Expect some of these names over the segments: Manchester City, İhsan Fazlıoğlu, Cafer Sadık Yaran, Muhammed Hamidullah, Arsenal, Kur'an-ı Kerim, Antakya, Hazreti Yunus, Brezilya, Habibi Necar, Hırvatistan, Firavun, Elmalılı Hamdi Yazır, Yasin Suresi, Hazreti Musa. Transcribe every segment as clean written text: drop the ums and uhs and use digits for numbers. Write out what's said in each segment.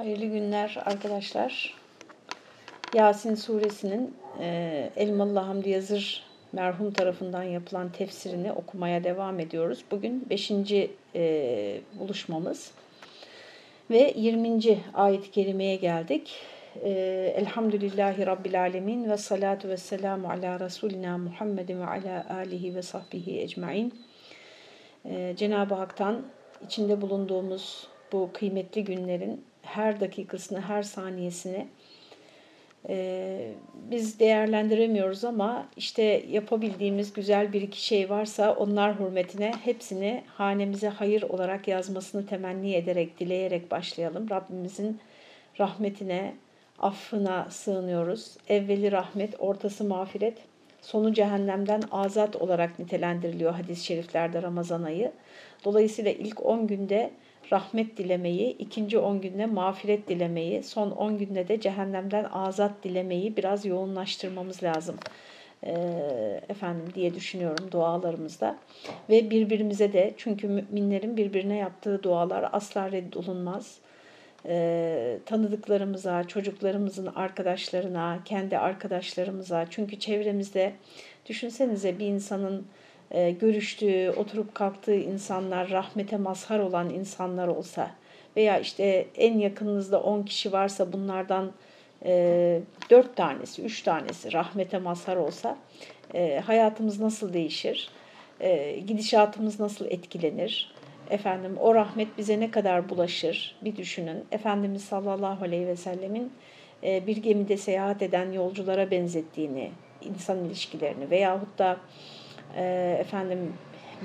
Hayırlı günler arkadaşlar. Yasin Suresinin Elmalılı Hamdi Yazır merhum tarafından yapılan tefsirini okumaya devam ediyoruz. Bugün 5. buluşmamız ve 20. ayet-i kerimeye geldik. Elhamdülillahi Rabbil Alemin ve salatu ve selamu ala Resulina Muhammedin ve ala alihi ve sahbihi ecmain. Cenab-ı Hak'tan içinde bulunduğumuz bu kıymetli günlerin her dakikasını, her saniyesini biz değerlendiremiyoruz ama işte yapabildiğimiz güzel bir iki şey varsa onlar hürmetine hepsini hanemize hayır olarak yazmasını temenni ederek, dileyerek başlayalım. Rabbimizin rahmetine, affına sığınıyoruz. Evveli rahmet, ortası mağfiret, sonu cehennemden azat olarak nitelendiriliyor hadis-i şeriflerde Ramazan ayı. Dolayısıyla ilk 10 günde rahmet dilemeyi, ikinci 10 günde mağfiret dilemeyi, son 10 günde de cehennemden azat dilemeyi biraz yoğunlaştırmamız lazım diye düşünüyorum dualarımızda. Ve birbirimize de, çünkü müminlerin birbirine yaptığı dualar asla reddolunmaz. Tanıdıklarımıza, çocuklarımızın arkadaşlarına, kendi arkadaşlarımıza, çünkü çevremizde düşünsenize bir insanın görüştüğü, oturup kalktığı insanlar, rahmete mazhar olan insanlar olsa veya işte en yakınınızda 10 kişi varsa bunlardan 4 tanesi, 3 tanesi rahmete mazhar olsa hayatımız nasıl değişir? Gidişatımız nasıl etkilenir? O rahmet bize ne kadar bulaşır? Bir düşünün. Efendimiz sallallahu aleyhi ve sellemin bir gemide seyahat eden yolculara benzettiğini, insan ilişkilerini veyahut da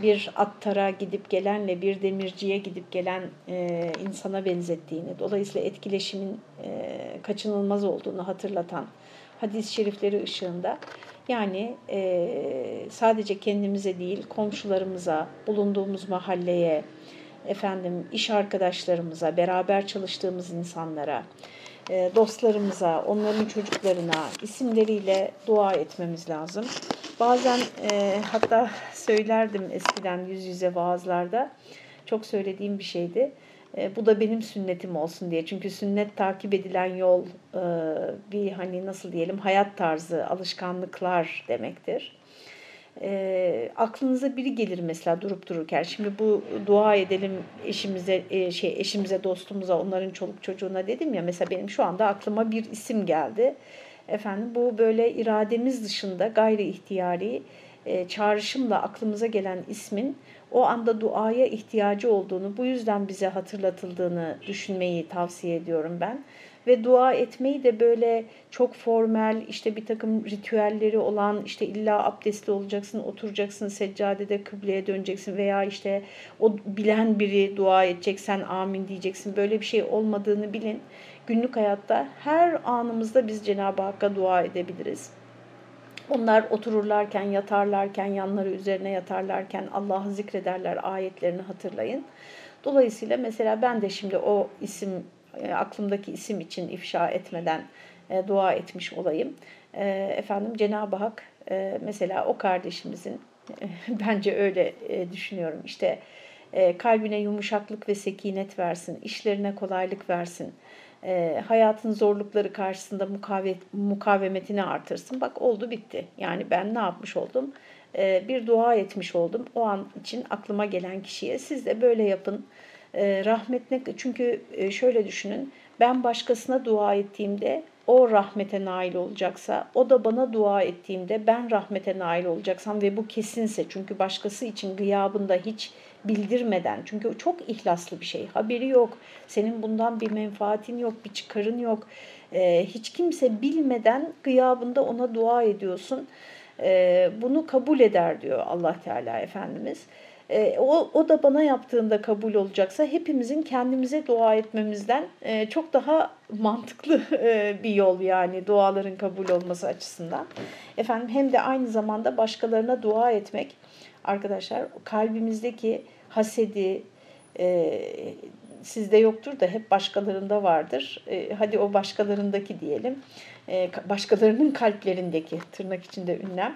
bir attara gidip gelenle bir demirciye gidip gelen insana benzettiğini, dolayısıyla etkileşimin kaçınılmaz olduğunu hatırlatan hadis-i şerifleri ışığında, yani sadece kendimize değil, komşularımıza, bulunduğumuz mahalleye, iş arkadaşlarımıza, beraber çalıştığımız insanlara, dostlarımıza, onların çocuklarına isimleriyle dua etmemiz lazım. Bazen hatta söylerdim eskiden yüz yüze vaazlarda, çok söylediğim bir şeydi. Bu da benim sünnetim olsun diye. Çünkü sünnet takip edilen yol bir hayat tarzı, alışkanlıklar demektir. Aklınıza biri gelir mesela durup dururken. Şimdi bu dua edelim eşimize, eşimize, dostumuza, onların çoluk çocuğuna dedim ya. Mesela benim şu anda aklıma bir isim geldi. Bu böyle irademiz dışında gayri ihtiyari çağrışımla aklımıza gelen ismin o anda duaya ihtiyacı olduğunu, bu yüzden bize hatırlatıldığını düşünmeyi tavsiye ediyorum ben. Ve dua etmeyi de böyle çok formal, işte bir takım ritüelleri olan, işte illa abdestli olacaksın, oturacaksın, seccadede kıbleye döneceksin veya işte o bilen biri dua edecek, sen amin diyeceksin. Böyle bir şey olmadığını bilin. Günlük hayatta her anımızda biz Cenab-ı Hakk'a dua edebiliriz. Onlar otururlarken, yatarlarken, yanları üzerine yatarlarken Allah'ı zikrederler ayetlerini hatırlayın. Dolayısıyla mesela ben de şimdi o isim, aklımdaki isim için ifşa etmeden dua etmiş olayım. Cenab-ı Hak mesela o kardeşimizin, bence öyle düşünüyorum, işte kalbine yumuşaklık ve sekinet versin, işlerine kolaylık versin. Hayatın zorlukları karşısında mukavemetini artırsın. Bak oldu bitti. Yani ben ne yapmış oldum? Bir dua etmiş oldum. O an için aklıma gelen kişiye. Siz de böyle yapın. Rahmetine, çünkü şöyle düşünün. Ben başkasına dua ettiğimde o rahmete nail olacaksa, o da bana dua ettiğimde ben rahmete nail olacaksam ve bu kesinse, çünkü başkası için gıyabında hiç bildirmeden, çünkü çok ihlaslı bir şey, haberi yok, senin bundan bir menfaatin yok, bir çıkarın yok, hiç kimse bilmeden gıyabında ona dua ediyorsun, bunu kabul eder diyor Allah Teala Efendimiz. O da bana yaptığında kabul olacaksa hepimizin kendimize dua etmemizden çok daha mantıklı bir yol, yani duaların kabul olması açısından. Hem de aynı zamanda başkalarına dua etmek arkadaşlar, kalbimizdeki hasedi, sizde yoktur da hep başkalarında vardır. Hadi o başkalarındaki diyelim. Başkalarının kalplerindeki, tırnak içinde ünlem.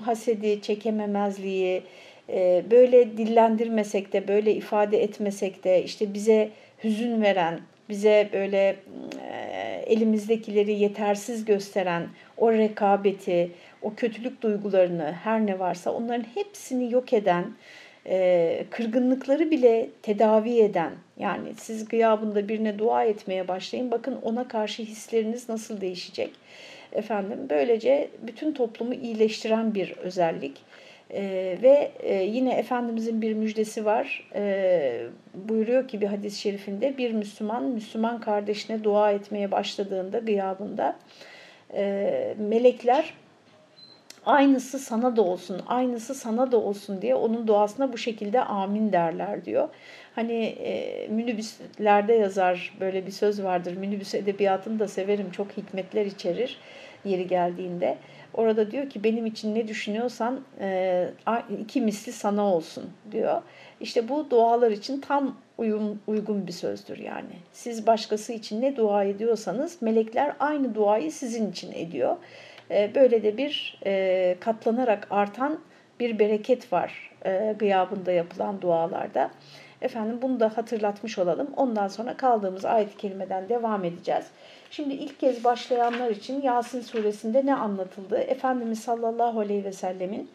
Hasedi, çekememezliği, böyle dillendirmesek de, böyle ifade etmesek de, işte bize hüzün veren, bize böyle elimizdekileri yetersiz gösteren o rekabeti, o kötülük duygularını, her ne varsa onların hepsini yok eden, kırgınlıkları bile tedavi eden, yani siz gıyabında birine dua etmeye başlayın, bakın ona karşı hisleriniz nasıl değişecek. Böylece bütün toplumu iyileştiren bir özellik. Ve yine Efendimizin bir müjdesi var. Buyuruyor ki bir hadis-i şerifinde, bir Müslüman kardeşine dua etmeye başladığında, gıyabında, melekler aynısı sana da olsun, aynısı sana da olsun diye onun duasına bu şekilde amin derler diyor. Hani minibüslerde yazar, böyle bir söz vardır. Minibüs edebiyatını da severim, çok hikmetler içerir yeri geldiğinde. Orada diyor ki benim için ne düşünüyorsan iki misli sana olsun diyor. İşte bu dualar için tam uygun bir sözdür yani. Siz başkası için ne dua ediyorsanız melekler aynı duayı sizin için ediyor. Böyle de bir katlanarak artan bir bereket var gıyabında yapılan dualarda. Bunu da hatırlatmış olalım. Ondan sonra kaldığımız ayet-i kerimeden devam edeceğiz. Şimdi ilk kez başlayanlar için Yasin suresinde ne anlatıldı? Efendimiz sallallahu aleyhi ve sellemin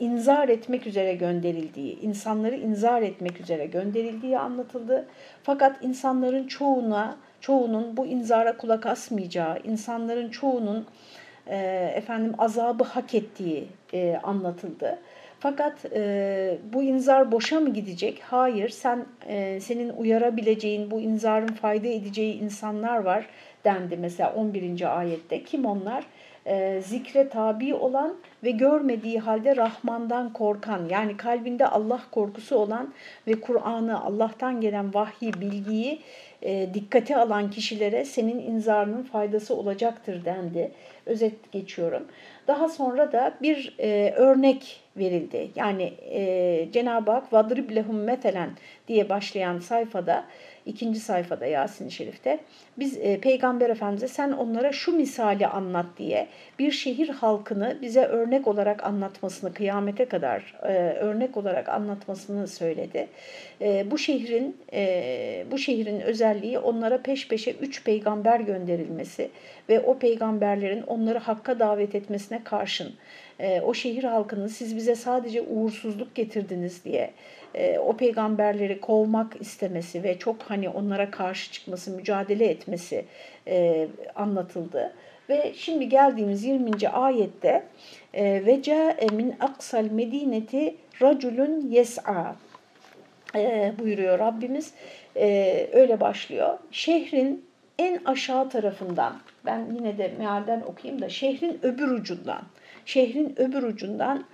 inzar etmek üzere gönderildiği, insanları inzar etmek üzere gönderildiği anlatıldı. Fakat insanların çoğunun bu inzara kulak asmayacağı, insanların çoğunun azabı hak ettiği anlatıldı. Fakat bu inzar boşa mı gidecek? Hayır, senin uyarabileceğin, bu inzarın fayda edeceği insanlar var dendi mesela 11. ayette. Kim onlar? Zikre tabi olan ve görmediği halde Rahman'dan korkan, yani kalbinde Allah korkusu olan ve Kur'an'ı, Allah'tan gelen vahyi, bilgiyi dikkate alan kişilere senin inzarının faydası olacaktır dendi. Özet geçiyorum. Daha sonra da bir örnek verildi. Yani Cenab-ı Hak vadrib lehum metelen diye başlayan sayfada, 2. sayfada Yasin-i Şerif'te biz Peygamber Efendimiz'e sen onlara şu misali anlat diye bir şehir halkını bize örnek olarak anlatmasını, kıyamete kadar örnek olarak anlatmasını söyledi. Bu şehrin özelliği onlara peş peşe 3 peygamber gönderilmesi ve o peygamberlerin onları hakka davet etmesine karşın o şehir halkının siz bize sadece uğursuzluk getirdiniz diye o peygamberleri kovmak istemesi ve çok onlara karşı çıkması, mücadele etmesi anlatıldı. Ve şimdi geldiğimiz 20. ayette ve ca'e min aksal medineti raculun yes'a buyuruyor Rabbimiz. Öyle başlıyor. Şehrin en aşağı tarafından, ben yine de mealden okuyayım da, şehrin öbür ucundan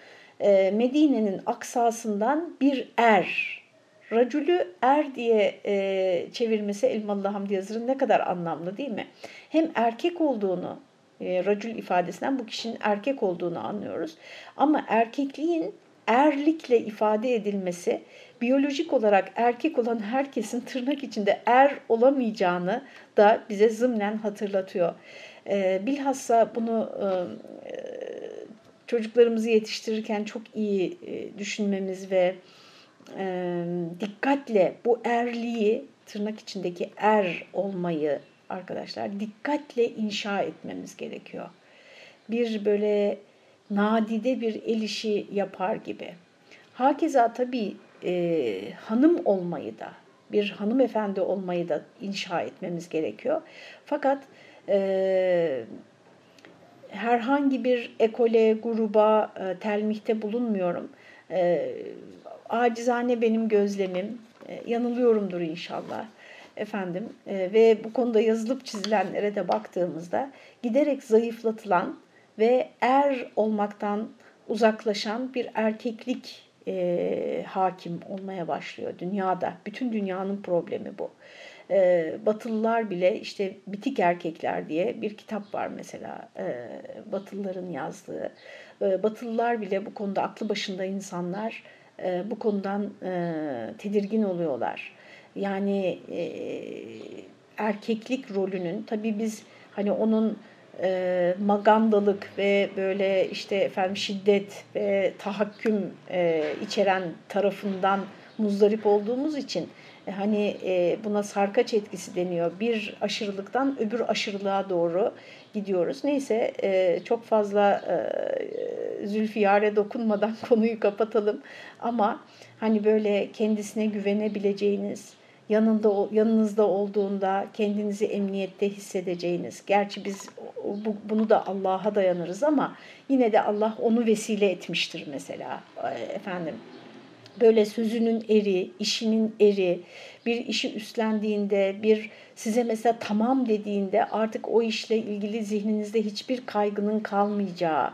Medine'nin aksasından bir er. Racülü er diye çevirmesi Elmalılı Hamdi Yazır'ın ne kadar anlamlı değil mi? Hem erkek olduğunu, racül ifadesinden bu kişinin erkek olduğunu anlıyoruz. Ama erkekliğin erlikle ifade edilmesi, biyolojik olarak erkek olan herkesin tırnak içinde er olamayacağını da bize zımnen hatırlatıyor. Bilhassa bunu çocuklarımızı yetiştirirken çok iyi düşünmemiz ve dikkatle bu erliği, tırnak içindeki er olmayı arkadaşlar dikkatle inşa etmemiz gerekiyor. Bir böyle nadide bir el işi yapar gibi. Hakeza tabii hanım olmayı da, bir hanımefendi olmayı da inşa etmemiz gerekiyor. Fakat herhangi bir ekole, gruba telmihte bulunmuyorum. Acizane benim gözlemim, yanılıyorumdur inşallah ve bu konuda yazılıp çizilenlere de baktığımızda giderek zayıflatılan ve er olmaktan uzaklaşan bir erkeklik hakim olmaya başlıyor dünyada. Bütün dünyanın problemi bu. Batılılar bile işte bitik erkekler diye bir kitap var mesela Batılıların yazdığı. Batılılar bile bu konuda, aklı başında insanlar bu konudan tedirgin oluyorlar. Yani erkeklik rolünün, tabii biz onun magandalık ve böyle şiddet ve tahakküm içeren tarafından muzdarip olduğumuz için hani buna sarkaç etkisi deniyor. Bir aşırılıktan öbür aşırılığa doğru gidiyoruz. Neyse çok fazla Zülfiyar'e dokunmadan konuyu kapatalım. Ama hani böyle kendisine güvenebileceğiniz, yanınızda olduğunda kendinizi emniyette hissedeceğiniz. Gerçi biz bunu da Allah'a dayanırız ama yine de Allah onu vesile etmiştir mesela. Efendim, böyle sözünün eri, işinin eri, bir işi üstlendiğinde, bir size mesela tamam dediğinde artık o işle ilgili zihninizde hiçbir kaygının kalmayacağı,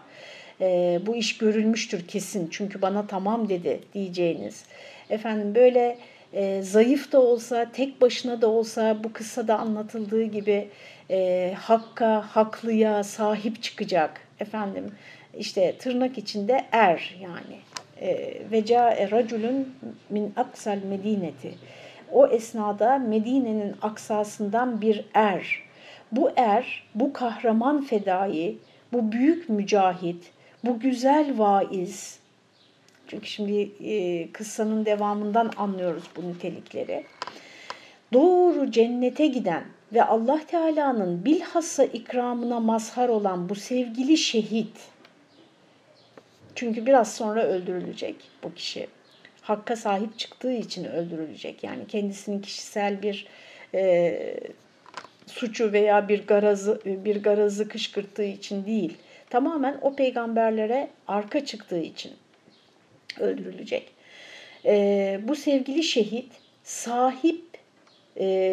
bu iş görülmüştür kesin çünkü bana tamam dedi diyeceğiniz. Efendim böyle zayıf da olsa, tek başına da olsa bu kıssada anlatıldığı gibi hakka, haklıya sahip çıkacak. Efendim işte tırnak içinde er yani. Veca raculun min aksal medineti. O esnada Medine'nin aksasından bir er. Bu er, bu kahraman fedai, bu büyük mücahit, bu güzel vaiz. Çünkü şimdi kıssanın devamından anlıyoruz bu nitelikleri. Doğru cennete giden ve Allah Teala'nın bilhassa ikramına mazhar olan bu sevgili şehit. Çünkü biraz sonra öldürülecek bu kişi. Hakka sahip çıktığı için öldürülecek. Yani kendisinin kişisel bir suçu veya bir garazı kışkırttığı için değil. Tamamen o peygamberlere arka çıktığı için öldürülecek. Bu sevgili şehit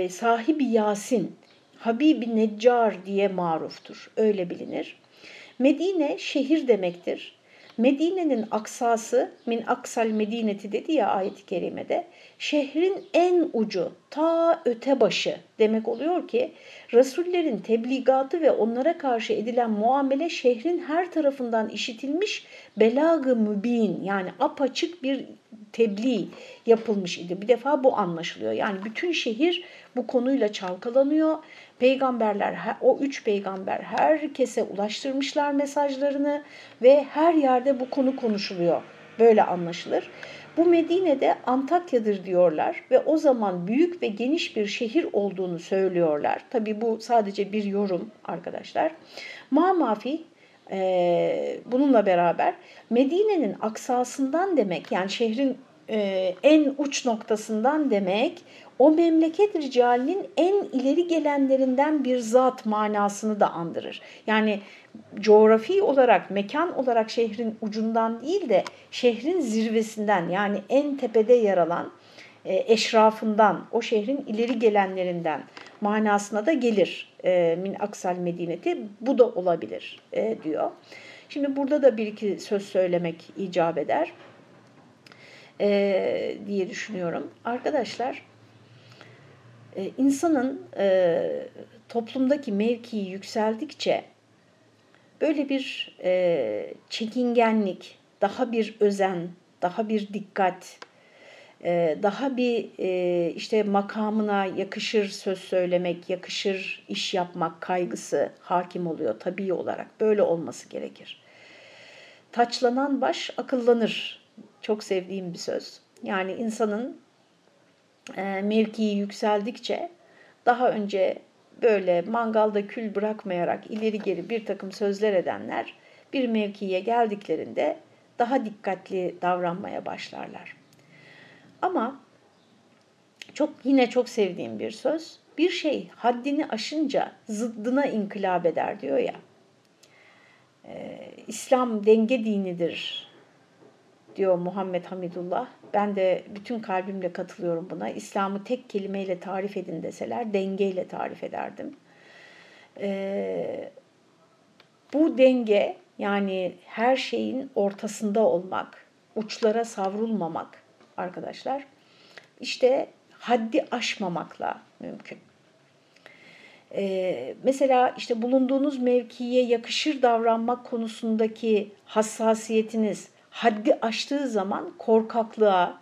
sahibi Yasin, Habibi Necar diye maruftur. Öyle bilinir. Medine şehir demektir. Medine'nin aksası, min aksal medineti dedi ya ayet-i kerimede, şehrin en ucu, ta öte başı demek oluyor ki Resullerin tebligatı ve onlara karşı edilen muamele şehrin her tarafından işitilmiş belag-ı mübin, yani apaçık bir tebliğ yapılmış idi. Bir defa bu anlaşılıyor. Yani bütün şehir bu konuyla çalkalanıyor. Peygamberler, o üç peygamber herkese ulaştırmışlar mesajlarını ve her yerde bu konu konuşuluyor. Böyle anlaşılır. Bu Medine'de Antakya'dır diyorlar ve o zaman büyük ve geniş bir şehir olduğunu söylüyorlar. Tabii bu sadece bir yorum arkadaşlar. Mamafi bununla beraber Medine'nin aksasından demek, yani şehrin en uç noktasından demek, o memleket ricalinin en ileri gelenlerinden bir zat manasını da andırır. Yani coğrafi olarak, mekan olarak şehrin ucundan değil de şehrin zirvesinden, yani en tepede yer alan eşrafından, o şehrin ileri gelenlerinden manasına da gelir. Min aksal medineti, bu da olabilir diyor. Şimdi burada da bir iki söz söylemek icap eder diye düşünüyorum. Arkadaşlar, insanın toplumdaki mevkii yükseldikçe böyle bir çekingenlik, daha bir özen, daha bir dikkat, daha bir işte makamına yakışır söz söylemek, yakışır iş yapmak kaygısı hakim oluyor tabii olarak. Böyle olması gerekir. Taçlanan baş akıllanır. Çok sevdiğim bir söz. Yani insanın mevkii yükseldikçe daha önce böyle mangalda kül bırakmayarak ileri geri bir takım sözler edenler bir mevkiye geldiklerinde daha dikkatli davranmaya başlarlar. Ama yine çok sevdiğim bir söz, bir şey haddini aşınca zıddına inkılap eder diyor ya. İslam denge dinidir diyor Muhammed Hamidullah. Ben de bütün kalbimle katılıyorum buna. İslam'ı tek kelimeyle tarif edin deseler dengeyle tarif ederdim. Bu denge, yani her şeyin ortasında olmak, uçlara savrulmamak arkadaşlar, işte haddi aşmamakla mümkün. Mesela işte bulunduğunuz mevkiye yakışır davranmak konusundaki hassasiyetiniz haddi aştığı zaman korkaklığa,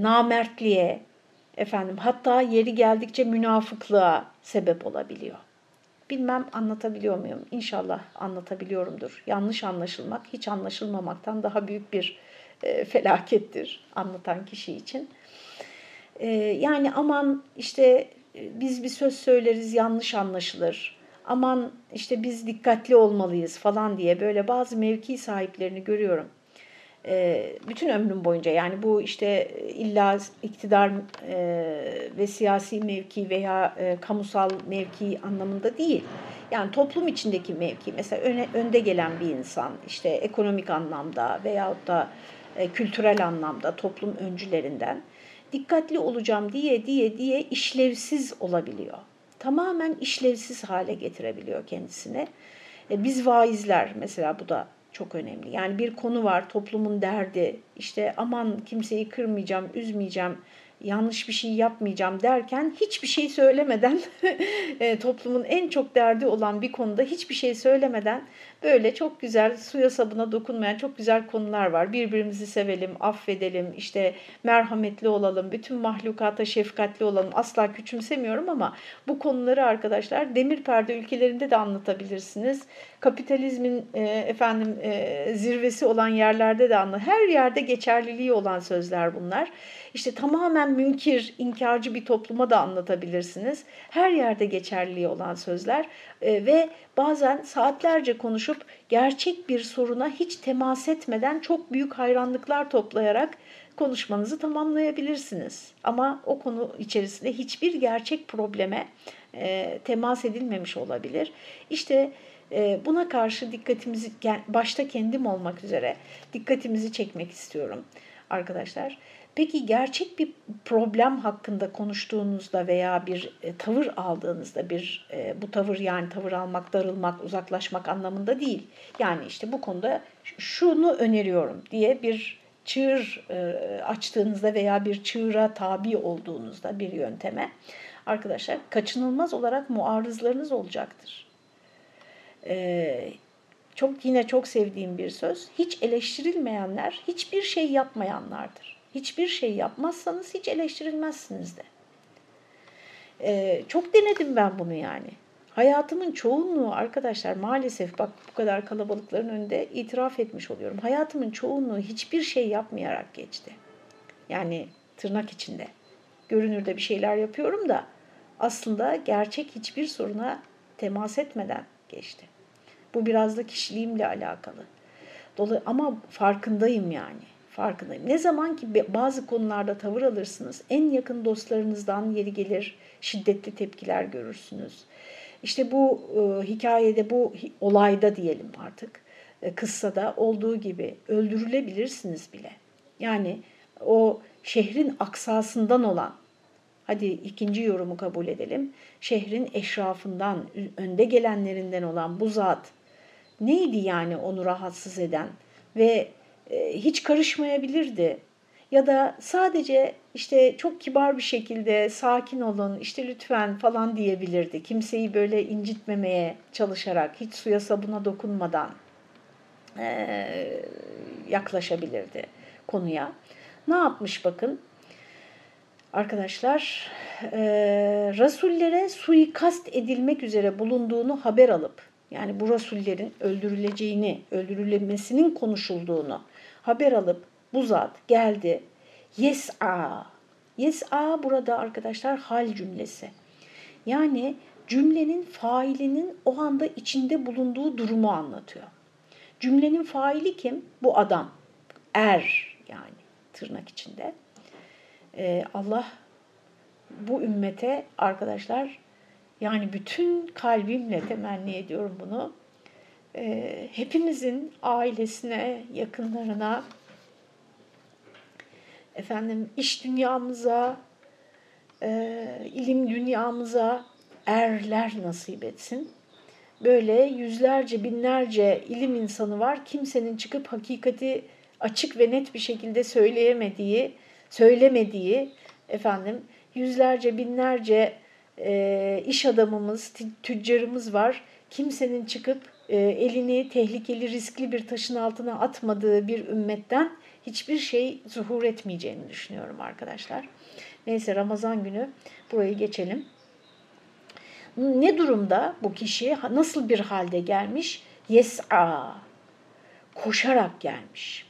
namertliğe, hatta yeri geldikçe münafıklığa sebep olabiliyor. Bilmem anlatabiliyor muyum? İnşallah anlatabiliyorumdur. Yanlış anlaşılmak hiç anlaşılmamaktan daha büyük bir felakettir anlatan kişi için. Yani aman işte biz bir söz söyleriz yanlış anlaşılır, aman işte biz dikkatli olmalıyız falan diye böyle bazı mevki sahiplerini görüyorum. Bütün ömrüm boyunca, yani bu işte illa iktidar ve siyasi mevki veya kamusal mevki anlamında değil. Yani toplum içindeki mevki, mesela önde gelen bir insan, işte ekonomik anlamda veyahut da kültürel anlamda toplum öncülerinden dikkatli olacağım diye işlevsiz olabiliyor. Tamamen işlevsiz hale getirebiliyor kendisini. Biz vaizler mesela, bu da çok önemli. Yani bir konu var, toplumun derdi, işte aman kimseyi kırmayacağım, üzmeyeceğim, yanlış bir şey yapmayacağım derken hiçbir şey söylemeden toplumun en çok derdi olan bir konuda hiçbir şey söylemeden böyle çok güzel, suya sabuna dokunmayan çok güzel konular var. Birbirimizi sevelim, affedelim, işte merhametli olalım, bütün mahlukata şefkatli olalım. Asla küçümsemiyorum ama bu konuları arkadaşlar demir perde ülkelerinde de anlatabilirsiniz. Kapitalizmin zirvesi olan yerlerde de her yerde geçerliliği olan sözler bunlar. İşte tamamen münkir, inkarcı bir topluma da anlatabilirsiniz. Her yerde geçerliliği olan sözler ve bazen saatlerce konuşup gerçek bir soruna hiç temas etmeden çok büyük hayranlıklar toplayarak konuşmanızı tamamlayabilirsiniz. Ama o konu içerisinde hiçbir gerçek probleme temas edilmemiş olabilir. İşte buna karşı dikkatimizi, başta kendim olmak üzere dikkatimizi çekmek istiyorum arkadaşlar. Peki gerçek bir problem hakkında konuştuğunuzda veya bir tavır aldığınızda, bu tavır, yani tavır almak, darılmak, uzaklaşmak anlamında değil. Yani işte bu konuda şunu öneriyorum diye bir çığır açtığınızda veya bir çığıra tabi olduğunuzda, bir yönteme arkadaşlar kaçınılmaz olarak muarızlarınız olacaktır. Yine çok sevdiğim bir söz, hiç eleştirilmeyenler hiçbir şey yapmayanlardır. Hiçbir şey yapmazsanız hiç eleştirilmezsiniz de. Çok denedim ben bunu yani. Hayatımın çoğunluğu arkadaşlar, maalesef bak bu kadar kalabalıkların önünde itiraf etmiş oluyorum. Hayatımın çoğunluğu hiçbir şey yapmayarak geçti. Yani tırnak içinde. Görünürde bir şeyler yapıyorum da aslında gerçek hiçbir soruna temas etmeden geçti. Bu biraz da kişiliğimle alakalı. Ama farkındayım yani. Farkındayım. Ne zaman ki bazı konularda tavır alırsınız, en yakın dostlarınızdan yeri gelir şiddetli tepkiler görürsünüz. İşte bu hikayede, bu olayda diyelim artık, kıssada olduğu gibi öldürülebilirsiniz bile. Yani o şehrin aksasından olan, hadi ikinci yorumu kabul edelim, şehrin eşrafından, önde gelenlerinden olan bu zat neydi yani onu rahatsız eden ve hiç karışmayabilirdi ya da sadece işte çok kibar bir şekilde sakin olun işte lütfen falan diyebilirdi. Kimseyi böyle incitmemeye çalışarak, hiç suya sabuna dokunmadan yaklaşabilirdi konuya. Ne yapmış bakın arkadaşlar, rasullere suikast edilmek üzere bulunduğunu haber alıp, yani bu rasullerin öldürülmesinin konuşulduğunu haber alıp bu zat geldi. Yes'a. Yes'a burada arkadaşlar hal cümlesi. Yani cümlenin failinin o anda içinde bulunduğu durumu anlatıyor. Cümlenin faili kim? Bu adam. Er, yani tırnak içinde. Allah bu ümmete arkadaşlar, yani bütün kalbimle temenni ediyorum bunu. Hepimizin ailesine, yakınlarına, iş dünyamıza, ilim dünyamıza erler nasip etsin. Böyle yüzlerce, binlerce ilim insanı var. Kimsenin çıkıp hakikati açık ve net bir şekilde söylemediği, yüzlerce, binlerce iş adamımız, tüccarımız var. Kimsenin çıkıp elini tehlikeli, riskli bir taşın altına atmadığı bir ümmetten hiçbir şey zuhur etmeyeceğini düşünüyorum arkadaşlar. Neyse, Ramazan günü burayı geçelim. Ne durumda bu kişi? Nasıl bir halde gelmiş? Yes'a. Koşarak gelmiş.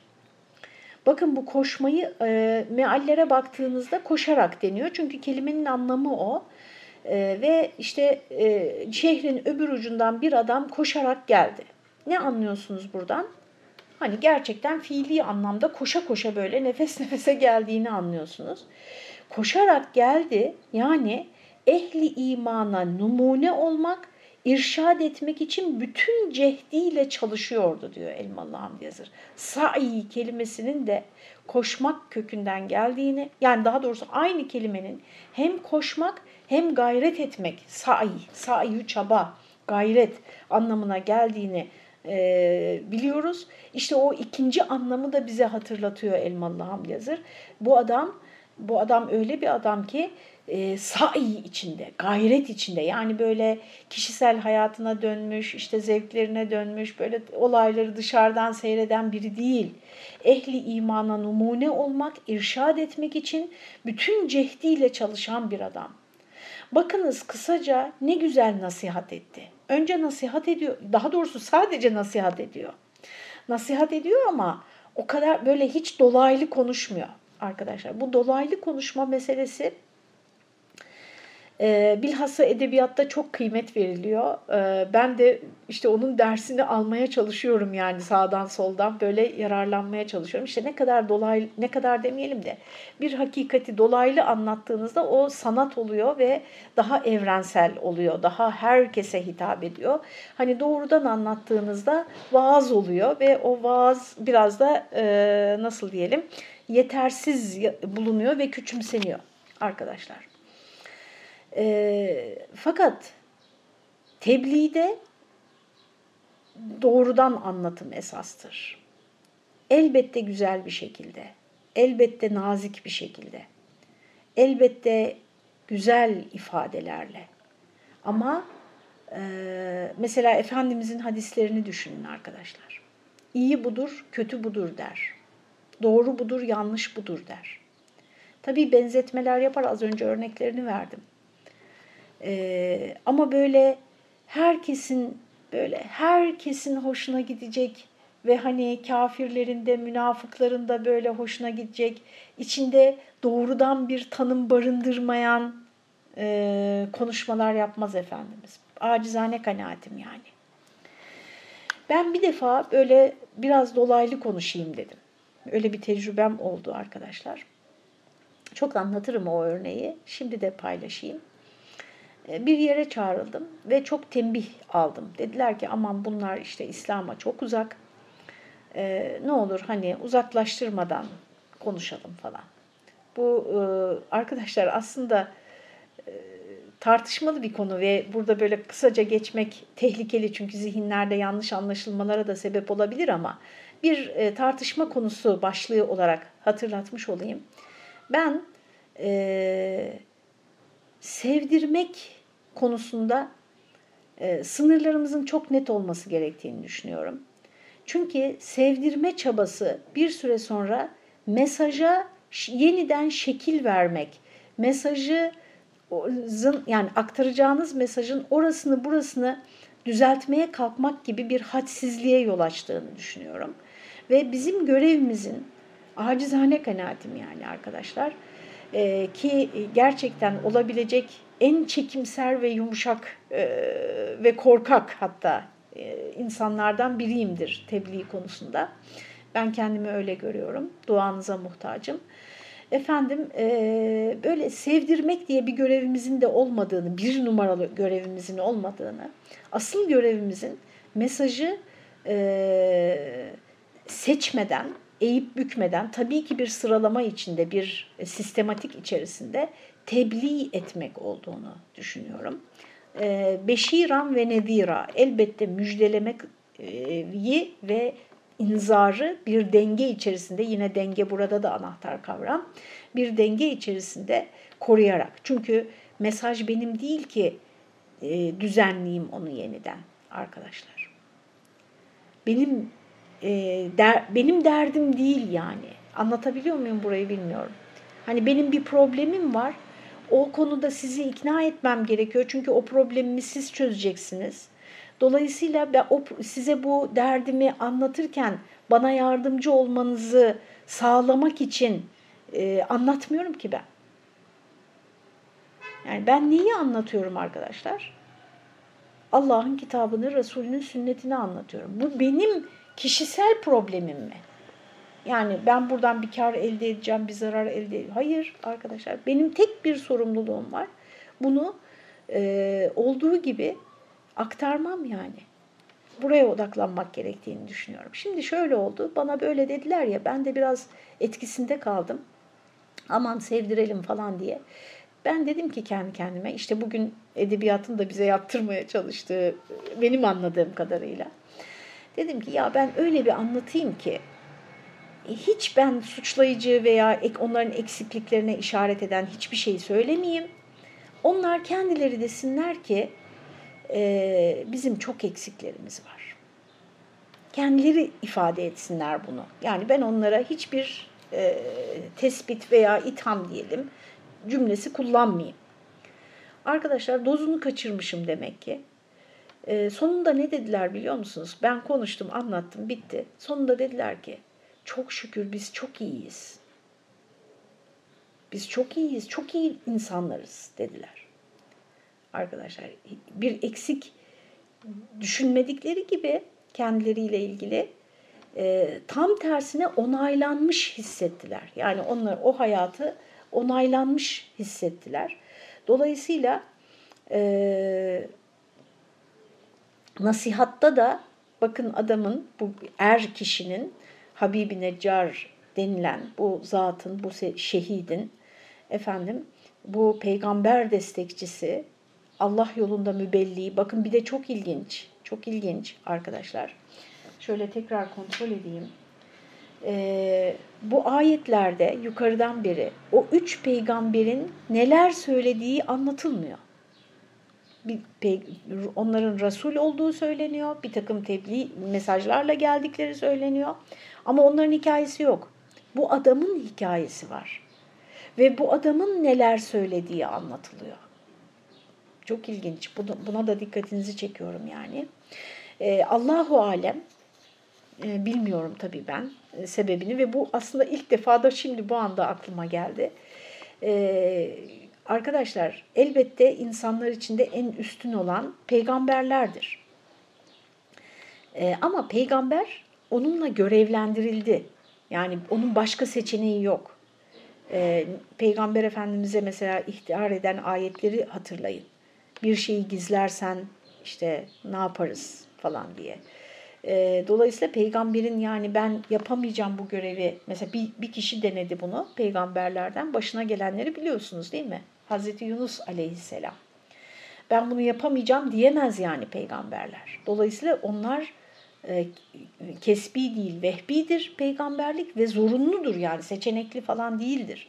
Bakın bu koşmayı meallere baktığınızda koşarak deniyor. Çünkü kelimenin anlamı o. Ve işte şehrin öbür ucundan bir adam koşarak geldi. Ne anlıyorsunuz buradan? Hani gerçekten fiili anlamda koşa koşa böyle nefes nefese geldiğini anlıyorsunuz. Koşarak geldi, yani ehli imana numune olmak, irşad etmek için bütün cehdiyle çalışıyordu diyor Elmalılı Hamdi Yazır. Sa'i kelimesinin de koşmak kökünden geldiğini, yani daha doğrusu aynı kelimenin hem koşmak hem gayret etmek, sa'i, sa'i çaba, gayret anlamına geldiğini biliyoruz. İşte o ikinci anlamı da bize hatırlatıyor Elmalılı Hamdi Yazır. Bu adam öyle bir adam ki sa'i içinde, gayret içinde, yani böyle kişisel hayatına dönmüş, işte zevklerine dönmüş, böyle olayları dışarıdan seyreden biri değil. Ehli imana numune olmak, irşad etmek için bütün cehdiyle çalışan bir adam. Bakınız kısaca ne güzel nasihat etti. Önce nasihat ediyor, daha doğrusu sadece nasihat ediyor. Nasihat ediyor ama o kadar böyle hiç dolaylı konuşmuyor arkadaşlar. Bu dolaylı konuşma meselesi bilhassa edebiyatta çok kıymet veriliyor. Ben de işte onun dersini almaya çalışıyorum, yani sağdan soldan böyle yararlanmaya çalışıyorum. İşte ne kadar dolaylı, ne kadar demeyelim de bir hakikati dolaylı anlattığınızda o sanat oluyor ve daha evrensel oluyor. Daha herkese hitap ediyor. Hani doğrudan anlattığınızda vaaz oluyor ve o vaaz biraz da nasıl diyelim yetersiz bulunuyor ve küçümseniyor arkadaşlar. Fakat tebliğde doğrudan anlatım esastır. Elbette güzel bir şekilde, elbette nazik bir şekilde, elbette güzel ifadelerle. Ama mesela Efendimizin hadislerini düşünün arkadaşlar. İyi budur, kötü budur der. Doğru budur, yanlış budur der. Tabii benzetmeler yapar, az önce örneklerini verdim. Ama böyle herkesin hoşuna gidecek ve hani kafirlerin de münafıkların da böyle hoşuna gidecek, içinde doğrudan bir tanım barındırmayan konuşmalar yapmaz Efendimiz. Acizane kanaatim yani. Ben bir defa böyle biraz dolaylı konuşayım dedim. Öyle bir tecrübem oldu arkadaşlar. Çok anlatırım o örneği. Şimdi de paylaşayım. Bir yere çağrıldım ve çok tembih aldım. Dediler ki aman bunlar işte İslam'a çok uzak. Ne olur hani uzaklaştırmadan konuşalım falan. Bu arkadaşlar aslında tartışmalı bir konu ve burada böyle kısaca geçmek tehlikeli. Çünkü zihinlerde yanlış anlaşılmalara da sebep olabilir ama bir tartışma konusu başlığı olarak hatırlatmış olayım. Ben sevdirmek konusunda sınırlarımızın çok net olması gerektiğini düşünüyorum. Çünkü sevdirme çabası bir süre sonra mesaja yeniden şekil vermek, mesajın yani aktaracağınız mesajın orasını burasını düzeltmeye kalkmak gibi bir hadsizliğe yol açtığını düşünüyorum. Ve bizim görevimizin, acizane kanaatim yani arkadaşlar, ki gerçekten olabilecek en çekimser ve yumuşak ve korkak hatta insanlardan biriyimdir tebliğ konusunda. Ben kendimi öyle görüyorum. Duanıza muhtacım. Efendim böyle sevdirmek diye bir görevimizin de olmadığını, bir numaralı görevimizin olmadığını, asıl görevimizin mesajı seçmeden, eğip bükmeden, tabii ki bir sıralama içinde, bir sistematik içerisinde tebliğ etmek olduğunu düşünüyorum. Beşiran ve nedira, elbette müjdelemeyi ve inzarı bir denge içerisinde, yine denge burada da anahtar kavram, bir denge içerisinde koruyarak. Çünkü mesaj benim değil ki düzenleyeyim onu yeniden arkadaşlar. Benim derdim değil yani. Anlatabiliyor muyum burayı bilmiyorum. Hani benim bir problemim var. O konuda sizi ikna etmem gerekiyor. Çünkü o problemimi siz çözeceksiniz. Dolayısıyla size bu derdimi anlatırken bana yardımcı olmanızı sağlamak için anlatmıyorum ki ben. Yani ben neyi anlatıyorum arkadaşlar? Allah'ın kitabını, Resulünün sünnetini anlatıyorum. Bu benim kişisel problemim mi? Yani ben buradan bir kar elde edeceğim, bir zarar elde edeceğim. Hayır arkadaşlar, benim tek bir sorumluluğum var. Bunu olduğu gibi aktarmam yani. Buraya odaklanmak gerektiğini düşünüyorum. Şimdi şöyle oldu, bana böyle dediler ya, ben de biraz etkisinde kaldım. Aman sevdirelim falan diye. Ben dedim ki kendi kendime, işte bugün edebiyatın da bize yaptırmaya çalıştığı, benim anladığım kadarıyla. Dedim ki ya ben öyle bir anlatayım ki, hiç ben suçlayıcı veya onların eksikliklerine işaret eden hiçbir şey söylemeyeyim. Onlar kendileri desinler ki bizim çok eksiklerimiz var. Kendileri ifade etsinler bunu. Yani ben onlara hiçbir tespit veya itham diyelim cümlesi kullanmayayım. Arkadaşlar dozunu kaçırmışım demek ki. Sonunda ne dediler biliyor musunuz? Ben konuştum, anlattım, bitti. Sonunda dediler ki çok şükür biz çok iyiyiz. Biz çok iyiyiz, çok iyi insanlarız dediler. Arkadaşlar bir eksik düşünmedikleri gibi kendileriyle ilgili tam tersine onaylanmış hissettiler. Yani onlar o hayatı onaylanmış hissettiler. Dolayısıyla nasihatta da bakın adamın, bu er kişinin, Habibi Necar denilen bu zatın, bu şehidin, efendim bu peygamber destekçisi, Allah yolunda mübelliği. Bakın bir de çok ilginç, çok ilginç arkadaşlar. Şöyle tekrar kontrol edeyim. Bu ayetlerde yukarıdan beri o üç peygamberin neler söylediği anlatılmıyor. Onların Resul olduğu söyleniyor, bir takım tebliğ mesajlarla geldikleri söyleniyor. Ama onların hikayesi yok. Bu adamın hikayesi var. Ve bu adamın neler söylediği anlatılıyor. Çok ilginç. Buna da dikkatinizi çekiyorum yani. Allahu alem, bilmiyorum tabii ben sebebini ve bu aslında ilk defa da şimdi bu anda aklıma geldi. Arkadaşlar elbette insanlar içinde en üstün olan peygamberlerdir. Ama peygamber onunla görevlendirildi. Yani onun başka seçeneği yok. Peygamber Efendimiz'e mesela ihtiyar eden ayetleri hatırlayın. Bir şeyi gizlersen işte ne yaparız falan diye. Dolayısıyla peygamberin yani ben yapamayacağım bu görevi. Mesela bir kişi denedi bunu peygamberlerden. Başına gelenleri biliyorsunuz değil mi? Hazreti Yunus aleyhisselam. Ben bunu yapamayacağım diyemez yani peygamberler. Dolayısıyla onlar kesbi değil, vehbidir peygamberlik ve zorunludur yani seçenekli falan değildir.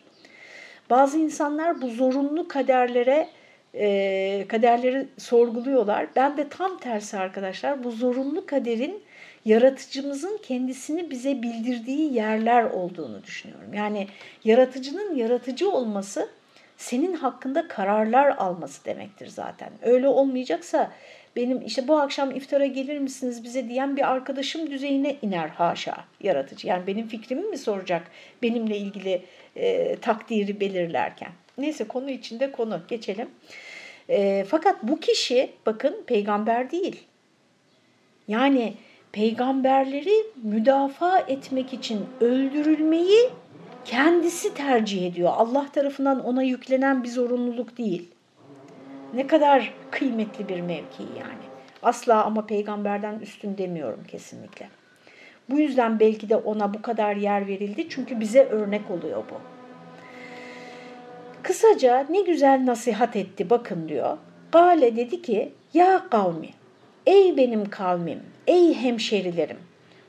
Bazı insanlar bu zorunlu kaderleri sorguluyorlar. Ben de tam tersi arkadaşlar, bu zorunlu kaderin yaratıcımızın kendisini bize bildirdiği yerler olduğunu düşünüyorum. Yani yaratıcının yaratıcı olması senin hakkında kararlar alması demektir zaten. Öyle olmayacaksa benim işte bu akşam iftara gelir misiniz bize diyen bir arkadaşım düzeyine iner haşa yaratıcı. Yani benim fikrimi mi soracak benimle ilgili takdiri belirlerken? Neyse konu içinde konu, geçelim. Fakat bu kişi bakın peygamber değil. Yani peygamberleri müdafaa etmek için öldürülmeyi kendisi tercih ediyor. Allah tarafından ona yüklenen bir zorunluluk değil. Ne kadar kıymetli bir mevki yani. Asla ama peygamberden üstün demiyorum kesinlikle. Bu yüzden belki de ona bu kadar yer verildi. Çünkü bize örnek oluyor bu. Kısaca ne güzel nasihat etti bakın diyor. Gale dedi ki ya kavmi, ey benim kavmim, ey hemşerilerim.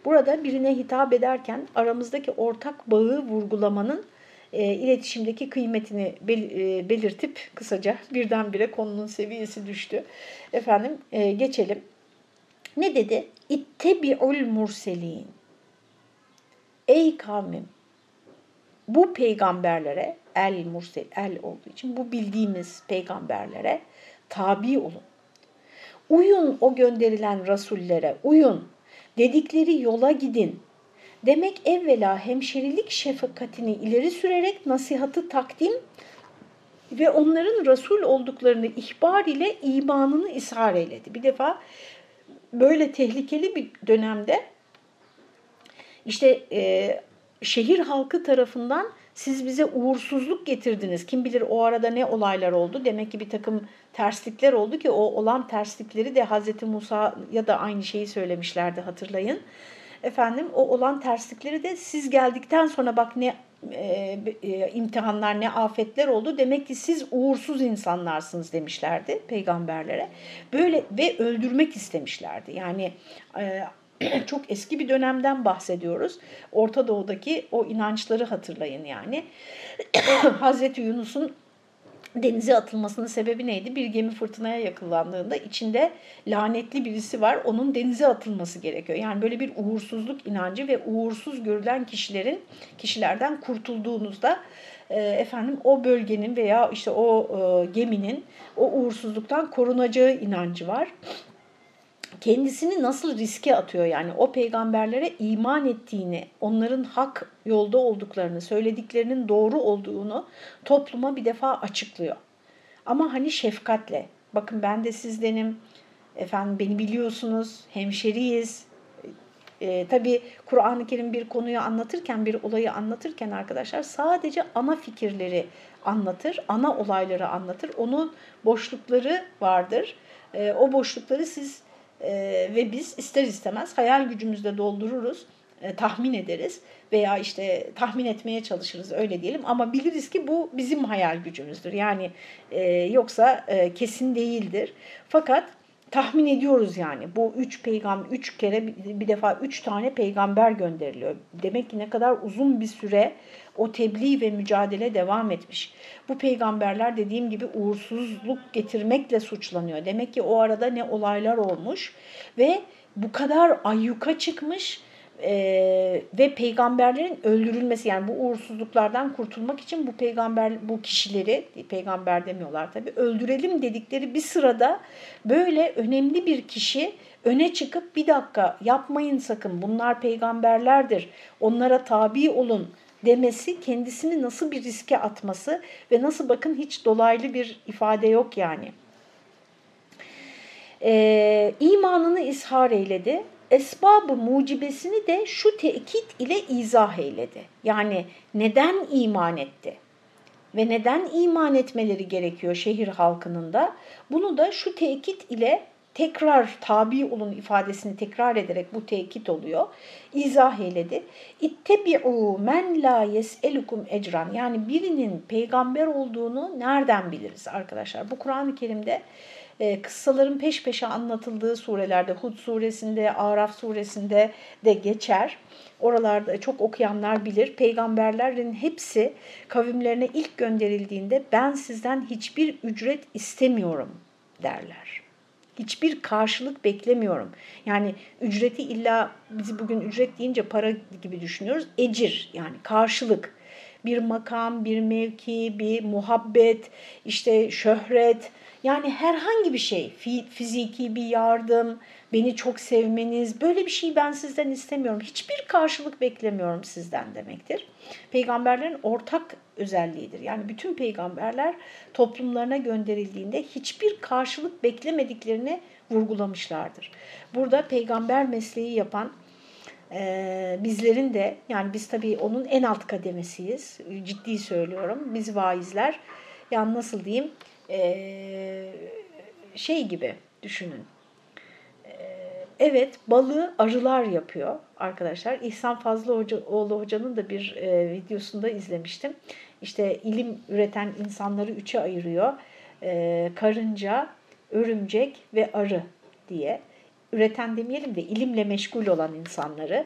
Burada birine hitap ederken aramızdaki ortak bağı vurgulamanın iletişimdeki kıymetini belirtip kısaca birdenbire konunun seviyesi düştü. Efendim geçelim. Ne dedi? İttebi'ul murselin. Ey kavmim, bu peygamberlere, el mursel el olduğu için bu bildiğimiz peygamberlere tabi olun. Uyun o gönderilen rasullere, uyun. Dedikleri yola gidin. Demek evvela hemşerilik şefakatini ileri sürerek nasihatı takdim ve onların Resul olduklarını ihbar ile imanını ishar eyledi. Bir defa böyle tehlikeli bir dönemde işte şehir halkı tarafından siz bize uğursuzluk getirdiniz. Kim bilir o arada ne olaylar oldu. Demek ki bir takım terslikler oldu ki o olan terslikleri de Hazreti Musa'ya da aynı şeyi söylemişlerdi, hatırlayın. Efendim, o olan terslikleri de siz geldikten sonra bak ne imtihanlar, ne afetler oldu. Demek ki siz uğursuz insanlarsınız demişlerdi peygamberlere. Böyle ve öldürmek istemişlerdi. Yani çok eski bir dönemden bahsediyoruz. Orta Doğu'daki o inançları hatırlayın yani. Hazreti Yunus'un denize atılmasının sebebi neydi? Bir gemi fırtınaya yakalandığında içinde lanetli birisi var. Onun denize atılması gerekiyor. Yani böyle bir uğursuzluk inancı ve uğursuz görülen kişilerden kurtulduğunuzda efendim o bölgenin veya işte o geminin o uğursuzluktan korunacağı inancı var. Kendisini nasıl riske atıyor yani o peygamberlere iman ettiğini, onların hak yolda olduklarını, söylediklerinin doğru olduğunu topluma bir defa açıklıyor. Ama hani şefkatle, bakın ben de sizdenim, efendim beni biliyorsunuz, hemşeriyiz. Tabii Kur'an-ı Kerim bir konuyu anlatırken, bir olayı anlatırken arkadaşlar sadece ana fikirleri anlatır, ana olayları anlatır. Onun boşlukları vardır. O boşlukları siz ve biz ister istemez hayal gücümüzle doldururuz, tahmin ederiz veya işte tahmin etmeye çalışırız öyle diyelim ama biliriz ki bu bizim hayal gücümüzdür. Yani yoksa kesin değildir. Fakat tahmin ediyoruz yani bu üç tane peygamber gönderiliyor. Demek ki ne kadar uzun bir süre o tebliğ ve mücadele devam etmiş. Bu peygamberler dediğim gibi uğursuzluk getirmekle suçlanıyor. Demek ki o arada ne olaylar olmuş ve bu kadar ayyuka çıkmış ve peygamberlerin öldürülmesi, yani bu uğursuzluklardan kurtulmak için bu kişileri, peygamber demiyorlar tabii, öldürelim dedikleri bir sırada böyle önemli bir kişi öne çıkıp bir dakika yapmayın sakın, bunlar peygamberlerdir, onlara tabi olun demesi, kendisini nasıl bir riske atması ve nasıl, bakın hiç dolaylı bir ifade yok yani. İmanını ishar eyledi. Esbabı mucibesini de şu tekit ile izah eyledi. Yani neden iman etti ve neden iman etmeleri gerekiyor şehir halkının da? Bunu da şu tekit ile tekrar tabi olun ifadesini tekrar ederek bu tekit oluyor. İzah eyledi. İttebi'u men la yes'elukum ecran. Yani birinin peygamber olduğunu nereden biliriz arkadaşlar? Bu Kur'an-ı Kerim'de kıssaların peş peşe anlatıldığı surelerde, Hud suresinde, Araf suresinde de geçer. Oralarda çok okuyanlar bilir. Peygamberlerin hepsi kavimlerine ilk gönderildiğinde ben sizden hiçbir ücret istemiyorum derler. Hiçbir karşılık beklemiyorum. Yani ücreti illa, biz bugün ücret deyince para gibi düşünüyoruz. Ecir yani karşılık. Bir makam, bir mevki, bir muhabbet, işte şöhret. Yani herhangi bir şey, fiziki bir yardım, beni çok sevmeniz, böyle bir şey ben sizden istemiyorum. Hiçbir karşılık beklemiyorum sizden demektir. Peygamberlerin ortak özelliğidir. Yani bütün peygamberler toplumlarına gönderildiğinde hiçbir karşılık beklemediklerini vurgulamışlardır. Burada peygamber mesleği yapan bizlerin de, yani biz tabii onun en alt kademesiyiz, ciddi söylüyorum. Biz vaizler, yani nasıl diyeyim, şey gibi düşünün. Evet, balı arılar yapıyor arkadaşlar. İhsan Fazlıoğlu hocanın da bir videosunda izlemiştim. İşte ilim üreten insanları üçe ayırıyor. Karınca, örümcek ve arı diye. Üreten demeyelim de ilimle meşgul olan insanları.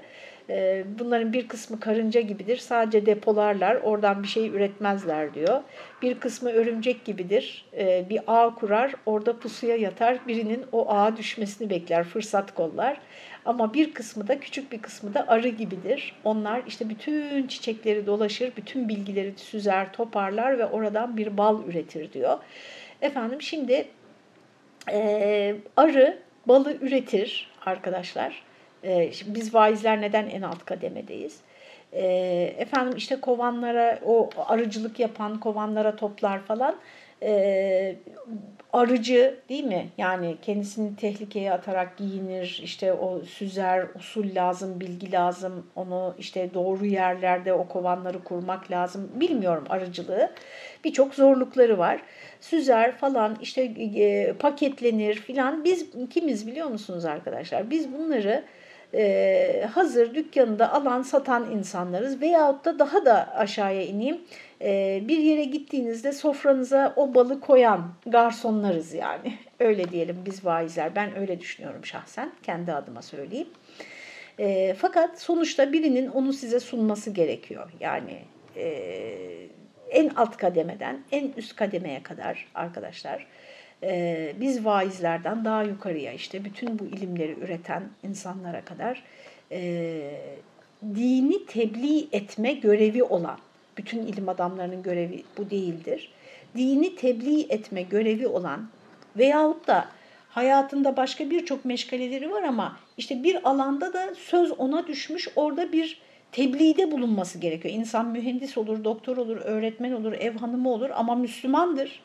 Bunların bir kısmı karınca gibidir. Sadece depolarlar, oradan bir şey üretmezler diyor. Bir kısmı örümcek gibidir. Bir ağ kurar, orada pusuya yatar. Birinin o ağa düşmesini bekler, fırsat kollar. Ama bir kısmı da, küçük bir kısmı da arı gibidir. Onlar işte bütün çiçekleri dolaşır, bütün bilgileri süzer, toparlar ve oradan bir bal üretir diyor. Efendim şimdi arı balı üretir arkadaşlar. Şimdi biz vaizler neden en alt kademedeyiz? Efendim işte kovanlara, o arıcılık yapan kovanlara toplar falan. Arıcı değil mi? Yani kendisini tehlikeye atarak giyinir, işte o süzer, usul lazım, bilgi lazım, onu işte doğru yerlerde o kovanları kurmak lazım. Bilmiyorum arıcılığı. Birçok zorlukları var. Süzer falan işte paketlenir filan. Biz kimiz biliyor musunuz arkadaşlar? Biz bunları hazır dükkanında alan satan insanlarız veyahut da daha da aşağıya ineyim. Bir yere gittiğinizde sofranıza o balı koyan garsonlarız yani. Öyle diyelim biz vaizler. Ben öyle düşünüyorum şahsen. Kendi adıma söyleyeyim. Fakat sonuçta birinin onu size sunması gerekiyor. Yani en alt kademeden en üst kademeye kadar arkadaşlar. Biz vaizlerden daha yukarıya işte bütün bu ilimleri üreten insanlara kadar dini tebliğ etme görevi olan, bütün ilim adamlarının görevi bu değildir. Dini tebliğ etme görevi olan veyahut da hayatında başka birçok meşgaleleri var ama işte bir alanda da söz ona düşmüş, orada bir tebliğde bulunması gerekiyor. İnsan mühendis olur, doktor olur, öğretmen olur, ev hanımı olur ama Müslümandır.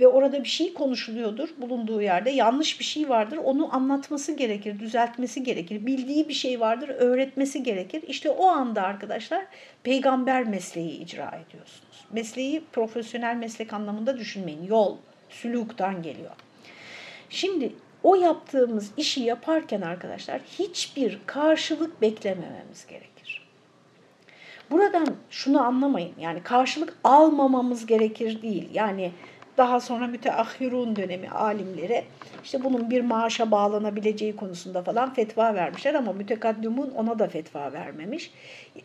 Ve orada bir şey konuşuluyordur bulunduğu yerde. Yanlış bir şey vardır. Onu anlatması gerekir, düzeltmesi gerekir. Bildiği bir şey vardır, öğretmesi gerekir. İşte o anda arkadaşlar peygamber mesleği icra ediyorsunuz. Mesleği profesyonel meslek anlamında düşünmeyin. Yol, süluktan geliyor. Şimdi o yaptığımız işi yaparken arkadaşlar hiçbir karşılık beklemememiz gerekir. Buradan şunu anlamayın. Yani karşılık almamamız gerekir değil. Yani daha sonra müteahhirun dönemi alimleri işte bunun bir maaşa bağlanabileceği konusunda falan fetva vermişler ama mütekaddimun ona da fetva vermemiş.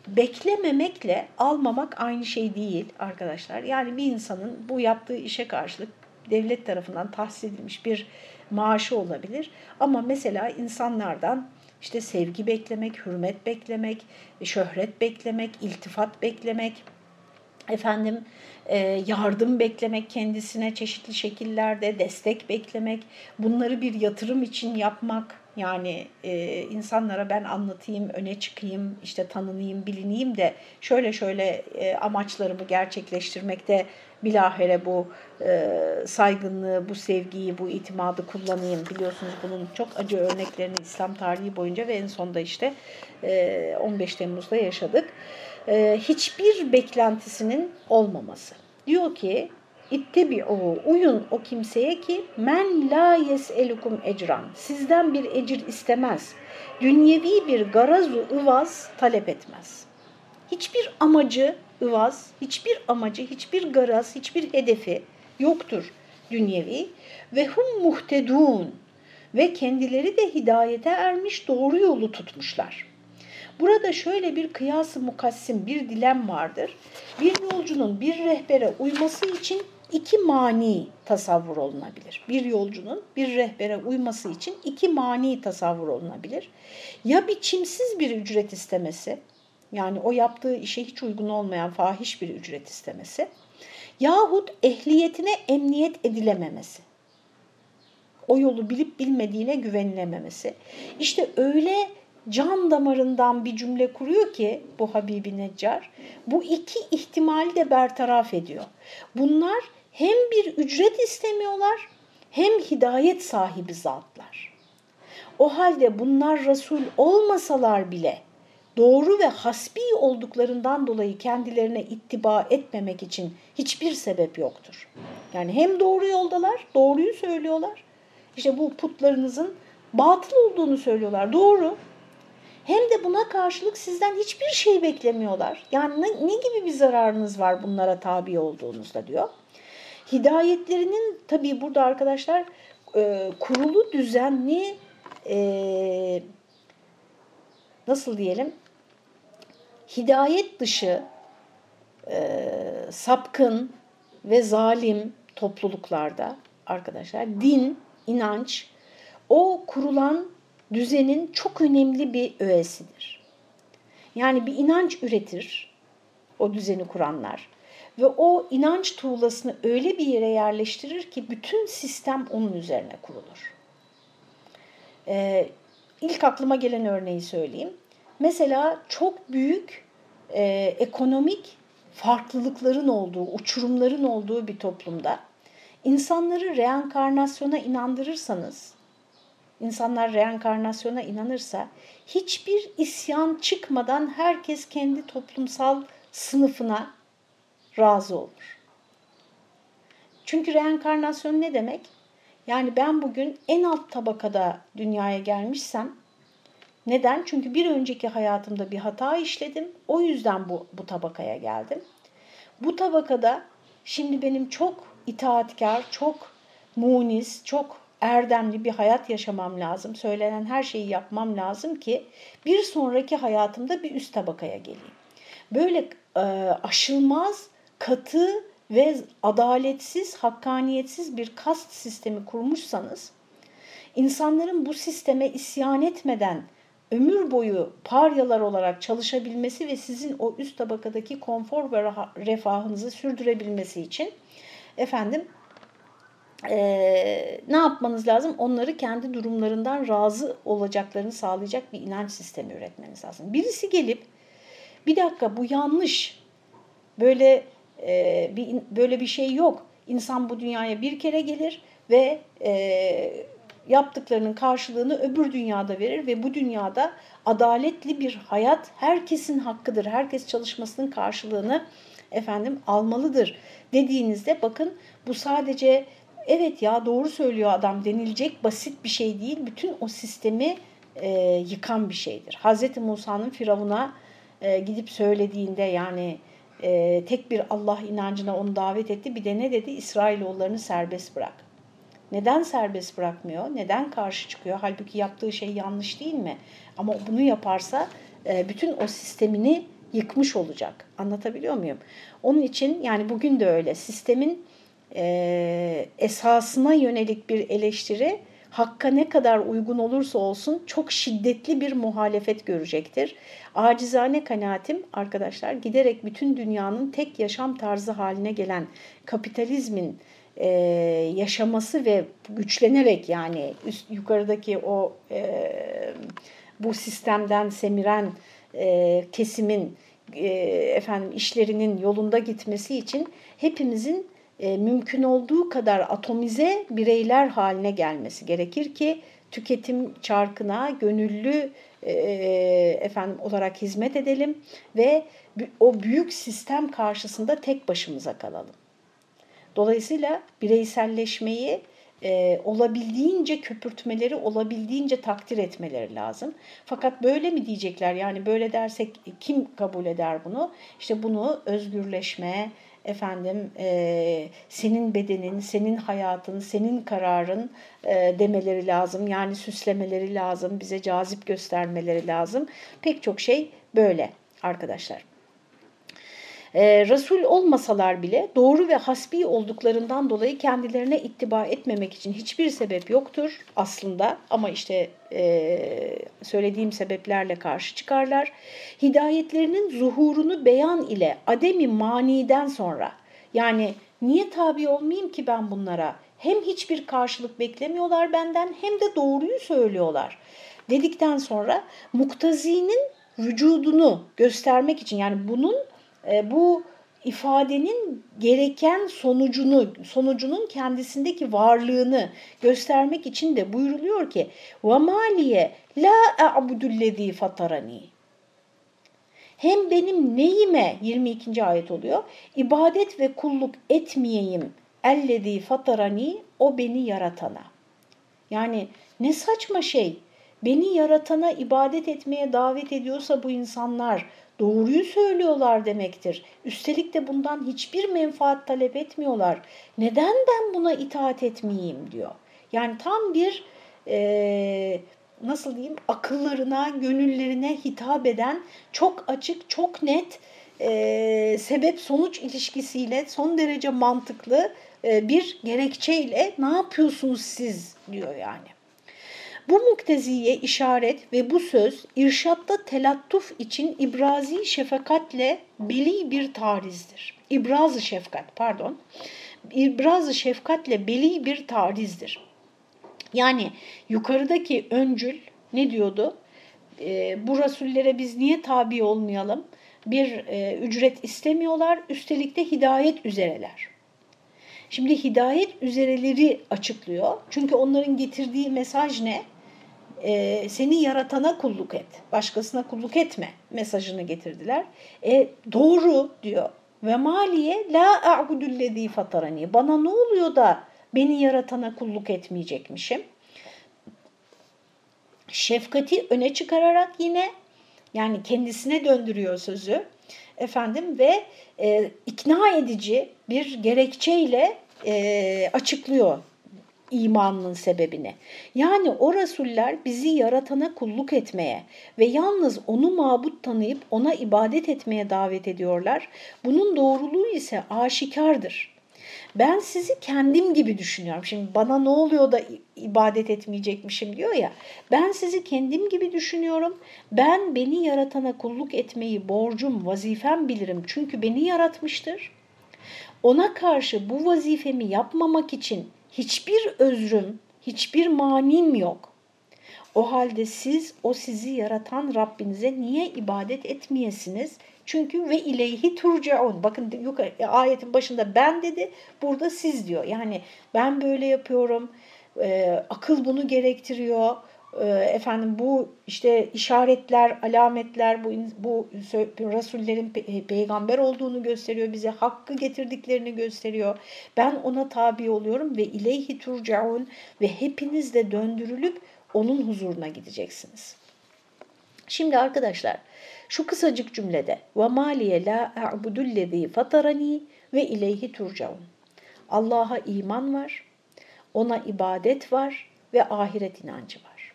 Beklememekle almamak aynı şey değil arkadaşlar. Yani bir insanın bu yaptığı işe karşılık devlet tarafından tahsis edilmiş bir maaşı olabilir ama mesela insanlardan işte sevgi beklemek, hürmet beklemek, şöhret beklemek, iltifat beklemek, efendim yardım beklemek kendisine çeşitli şekillerde, destek beklemek, bunları bir yatırım için yapmak, yani insanlara ben anlatayım, öne çıkayım, işte tanınayım, bilineyim de şöyle şöyle amaçlarımı gerçekleştirmekte bilahare bu saygınlığı, bu sevgiyi, bu itimadı kullanayım. Biliyorsunuz bunun çok acı örneklerini İslam tarihi boyunca ve en sonda işte 15 Temmuz'da yaşadık. Hiçbir beklentisinin olmaması. Diyor ki, ittebi'u, uyun o kimseye ki men la yes'elukum ecran. Sizden bir ecir istemez. Dünyevi bir garazu ıvaz talep etmez. Hiçbir amacı ıvaz, hiçbir amacı, hiçbir garaz, hiçbir hedefi yoktur dünyevi. Ve hum muhtedun. Ve kendileri de hidayete ermiş, doğru yolu tutmuşlar. Burada şöyle bir kıyas-ı mukassim, bir dilem vardır. Bir yolcunun bir rehbere uyması için iki mani tasavvur olunabilir. Bir yolcunun bir rehbere uyması için iki mani tasavvur olunabilir. Ya biçimsiz bir ücret istemesi, yani o yaptığı işe hiç uygun olmayan fahiş bir ücret istemesi, yahut ehliyetine emniyet edilememesi. O yolu bilip bilmediğine güvenilememesi. İşte öyle can damarından bir cümle kuruyor ki bu Habibi Necar, bu iki ihtimali de bertaraf ediyor. Bunlar hem bir ücret istemiyorlar hem hidayet sahibi zatlar. O halde bunlar Resul olmasalar bile doğru ve hasbi olduklarından dolayı kendilerine ittiba etmemek için hiçbir sebep yoktur. Yani hem doğru yoldalar, doğruyu söylüyorlar. İşte bu putlarınızın batıl olduğunu söylüyorlar, doğru. Hem de buna karşılık sizden hiçbir şey beklemiyorlar. Yani ne gibi bir zararınız var bunlara tabi olduğunuzda diyor. Hidayetlerinin tabii burada arkadaşlar kurulu, düzenli, nasıl diyelim, hidayet dışı, sapkın ve zalim topluluklarda arkadaşlar din, inanç, o kurulan düzenin çok önemli bir öğesidir. Yani bir inanç üretir o düzeni kuranlar ve o inanç tuğlasını öyle bir yere yerleştirir ki bütün sistem onun üzerine kurulur. İlk aklıma gelen örneği söyleyeyim. Mesela çok büyük ekonomik farklılıkların olduğu, uçurumların olduğu bir toplumda insanları reenkarnasyona inandırırsanız, insanlar reenkarnasyona inanırsa hiçbir isyan çıkmadan herkes kendi toplumsal sınıfına razı olur. Çünkü reenkarnasyon ne demek? Yani ben bugün en alt tabakada dünyaya gelmişsem, neden? Çünkü bir önceki hayatımda bir hata işledim. O yüzden bu tabakaya geldim. Bu tabakada şimdi benim çok itaatkar, çok munis, çok erdemli bir hayat yaşamam lazım. Söylenen her şeyi yapmam lazım ki bir sonraki hayatımda bir üst tabakaya geleyim. Böyle aşılmaz, katı ve adaletsiz, hakkaniyetsiz bir kast sistemi kurmuşsanız, insanların bu sisteme isyan etmeden ömür boyu paryalar olarak çalışabilmesi ve sizin o üst tabakadaki konfor ve refahınızı sürdürebilmesi için ne yapmanız lazım? Onları kendi durumlarından razı olacaklarını sağlayacak bir inanç sistemi üretmeniz lazım. Birisi gelip bir dakika bu yanlış, böyle bir şey yok. İnsan bu dünyaya bir kere gelir ve yaptıklarının karşılığını öbür dünyada verir ve bu dünyada adaletli bir hayat herkesin hakkıdır. Herkes çalışmasının karşılığını almalıdır dediğinizde, bakın bu sadece evet ya doğru söylüyor adam denilecek basit bir şey değil. Bütün o sistemi yıkan bir şeydir. Hazreti Musa'nın Firavun'a gidip söylediğinde yani tek bir Allah inancına onu davet etti. Bir de ne dedi? İsrailoğullarını serbest bırak. Neden serbest bırakmıyor? Neden karşı çıkıyor? Halbuki yaptığı şey yanlış değil mi? Ama bunu yaparsa bütün o sistemini yıkmış olacak. Anlatabiliyor muyum? Onun için yani bugün de öyle. Sistemin esasına yönelik bir eleştiri hakka ne kadar uygun olursa olsun çok şiddetli bir muhalefet görecektir. Acizane kanaatim arkadaşlar, giderek bütün dünyanın tek yaşam tarzı haline gelen kapitalizmin yaşaması ve güçlenerek yani yukarıdaki o bu sistemden semiren kesimin işlerinin yolunda gitmesi için hepimizin mümkün olduğu kadar atomize bireyler haline gelmesi gerekir ki tüketim çarkına gönüllü olarak hizmet edelim ve o büyük sistem karşısında tek başımıza kalalım. Dolayısıyla bireyselleşmeyi, olabildiğince köpürtmeleri, olabildiğince takdir etmeleri lazım. Fakat böyle mi diyecekler? Yani böyle dersek kim kabul eder bunu? İşte bunu özgürleşme, senin bedenin, senin hayatın, senin kararın demeleri lazım. Yani süslemeleri lazım, bize cazip göstermeleri lazım. Pek çok şey böyle arkadaşlar. Resul olmasalar bile doğru ve hasbi olduklarından dolayı kendilerine ittiba etmemek için hiçbir sebep yoktur aslında, ama işte söylediğim sebeplerle karşı çıkarlar. Hidayetlerinin zuhurunu beyan ile ademi maniden sonra, yani niye tabi olmayayım ki ben bunlara, hem hiçbir karşılık beklemiyorlar benden hem de doğruyu söylüyorlar dedikten sonra muktazinin vücudunu göstermek için, yani bunun bu ifadenin gereken sonucunun kendisindeki varlığını göstermek için de buyruluyor ki وَمَالِيَ لَا أَعْبُدُ الَّذ۪ي فَتَرَن۪ي. Hem benim neyime, 22. ayet oluyor, ibadet ve kulluk etmeyeyim اَلَّذ۪ي فَتَرَن۪ي, o beni yaratana. Yani ne saçma şey, beni yaratana ibadet etmeye davet ediyorsa bu insanlar doğruyu söylüyorlar demektir. Üstelik de bundan hiçbir menfaat talep etmiyorlar. Neden ben buna itaat etmeyeyim diyor. Yani tam bir akıllarına, gönüllerine hitap eden çok açık, çok net sebep-sonuç ilişkisiyle son derece mantıklı bir gerekçeyle ne yapıyorsunuz siz diyor yani. Bu mukteziye işaret ve bu söz irşatta telattuf için ibrazi şefakatle beli bir tarizdir. ibraz-ı şefkat, pardon, ibraz-ı şefkatle beli bir tarizdir. Yani yukarıdaki öncül ne diyordu? Bu rasullere biz niye tabi olmayalım? Bir ücret istemiyorlar, üstelik de hidayet üzereler. Şimdi hidayet üzereleri açıklıyor. Çünkü onların getirdiği mesaj ne? Seni yaratana kulluk et, başkasına kulluk etme mesajını getirdiler. Doğru diyor. Ve maliye la a'budullezî fatarani. Bana ne oluyor da beni yaratana kulluk etmeyecekmişim? Şefkati öne çıkararak yine, yani kendisine döndürüyor sözü efendim ve ikna edici bir gerekçeyle açıklıyor imanının sebebini. Yani o rasuller bizi yaratana kulluk etmeye ve yalnız onu mabut tanıyıp ona ibadet etmeye davet ediyorlar. Bunun doğruluğu ise aşikardır. Ben sizi kendim gibi düşünüyorum. Şimdi bana ne oluyor da ibadet etmeyecekmişim diyor ya. Ben sizi kendim gibi düşünüyorum. Ben beni yaratana kulluk etmeyi borcum, vazifem bilirim. Çünkü beni yaratmıştır. Ona karşı bu vazifemi yapmamak için hiçbir özrüm, hiçbir manim yok. O halde siz o sizi yaratan Rabbinize niye ibadet etmeyesiniz? Çünkü ve ileyhi turcaun. Bakın yukarı, ayetin başında ben dedi, burada siz diyor. Yani ben böyle yapıyorum, akıl bunu gerektiriyor, bu işte işaretler, alametler, bu rasullerin peygamber olduğunu gösteriyor, bize hakkı getirdiklerini gösteriyor. Ben ona tabi oluyorum ve ileyhi turcaun ve hepiniz de döndürülüp onun huzuruna gideceksiniz. Şimdi arkadaşlar, şu kısacık cümlede ve maliye la a'budullezî fatarani ve ileyhi turcaun. Allah'a iman var, ona ibadet var ve ahiret inancı var.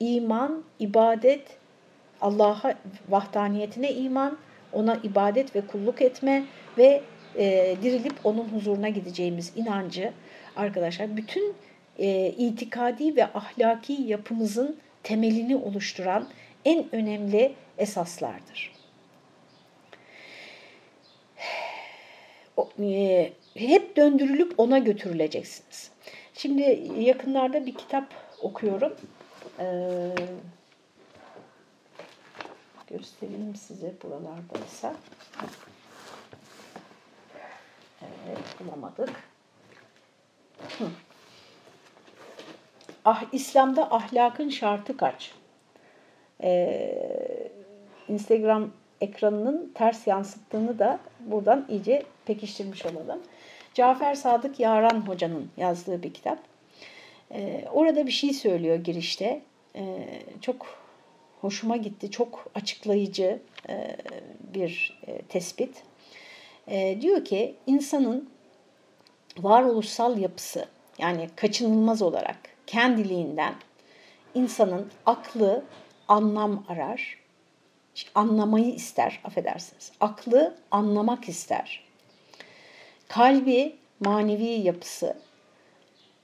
İman, ibadet, Allah'a vahdaniyetine iman, ona ibadet ve kulluk etme ve dirilip onun huzuruna gideceğimiz inancı arkadaşlar bütün itikadi ve ahlaki yapımızın temelini oluşturan en önemli esaslardır. Hep döndürülüp ona götürüleceksiniz. Şimdi yakınlarda bir kitap okuyorum. Göstereyim size buralardaysa. Evet, bulamadık. İslam'da ahlakın şartı kaç? Instagram ekranının ters yansıttığını da buradan iyice pekiştirmiş olalım. Cafer Sadık Yaran Hoca'nın yazdığı bir kitap. Orada bir şey söylüyor girişte. Çok hoşuma gitti. Çok açıklayıcı bir tespit. Diyor ki insanın varoluşsal yapısı, yani kaçınılmaz olarak kendiliğinden insanın aklı anlam arar, anlamayı ister, affedersiniz. Aklı anlamak ister. Kalbi, manevi yapısı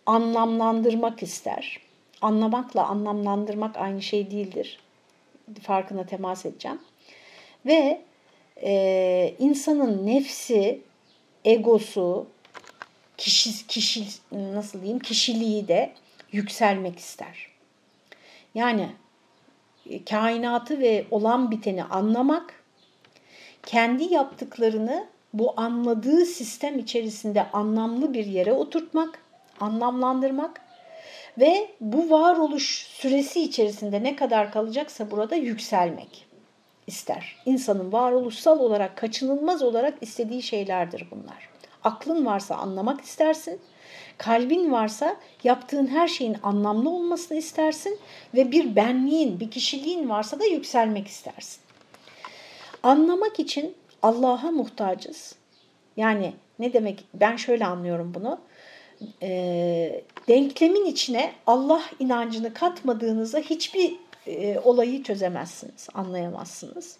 anlamlandırmak ister. Anlamakla anlamlandırmak aynı şey değildir. Farkına temas edeceğim. Ve insanın nefsi, egosu, kişiliği de yükselmek ister. Yani kainatı ve olan biteni anlamak, kendi yaptıklarını bu anladığı sistem içerisinde anlamlı bir yere oturtmak, anlamlandırmak ve bu varoluş süresi içerisinde ne kadar kalacaksa burada yükselmek ister. İnsanın varoluşsal olarak kaçınılmaz olarak istediği şeylerdir bunlar. Aklın varsa anlamak istersin, kalbin varsa yaptığın her şeyin anlamlı olmasını istersin ve bir benliğin, bir kişiliğin varsa da yükselmek istersin. Anlamak için Allah'a muhtacız. Yani ne demek? Ben şöyle anlıyorum bunu. Denklemin içine Allah inancını katmadığınızda hiçbir olayı çözemezsiniz, anlayamazsınız.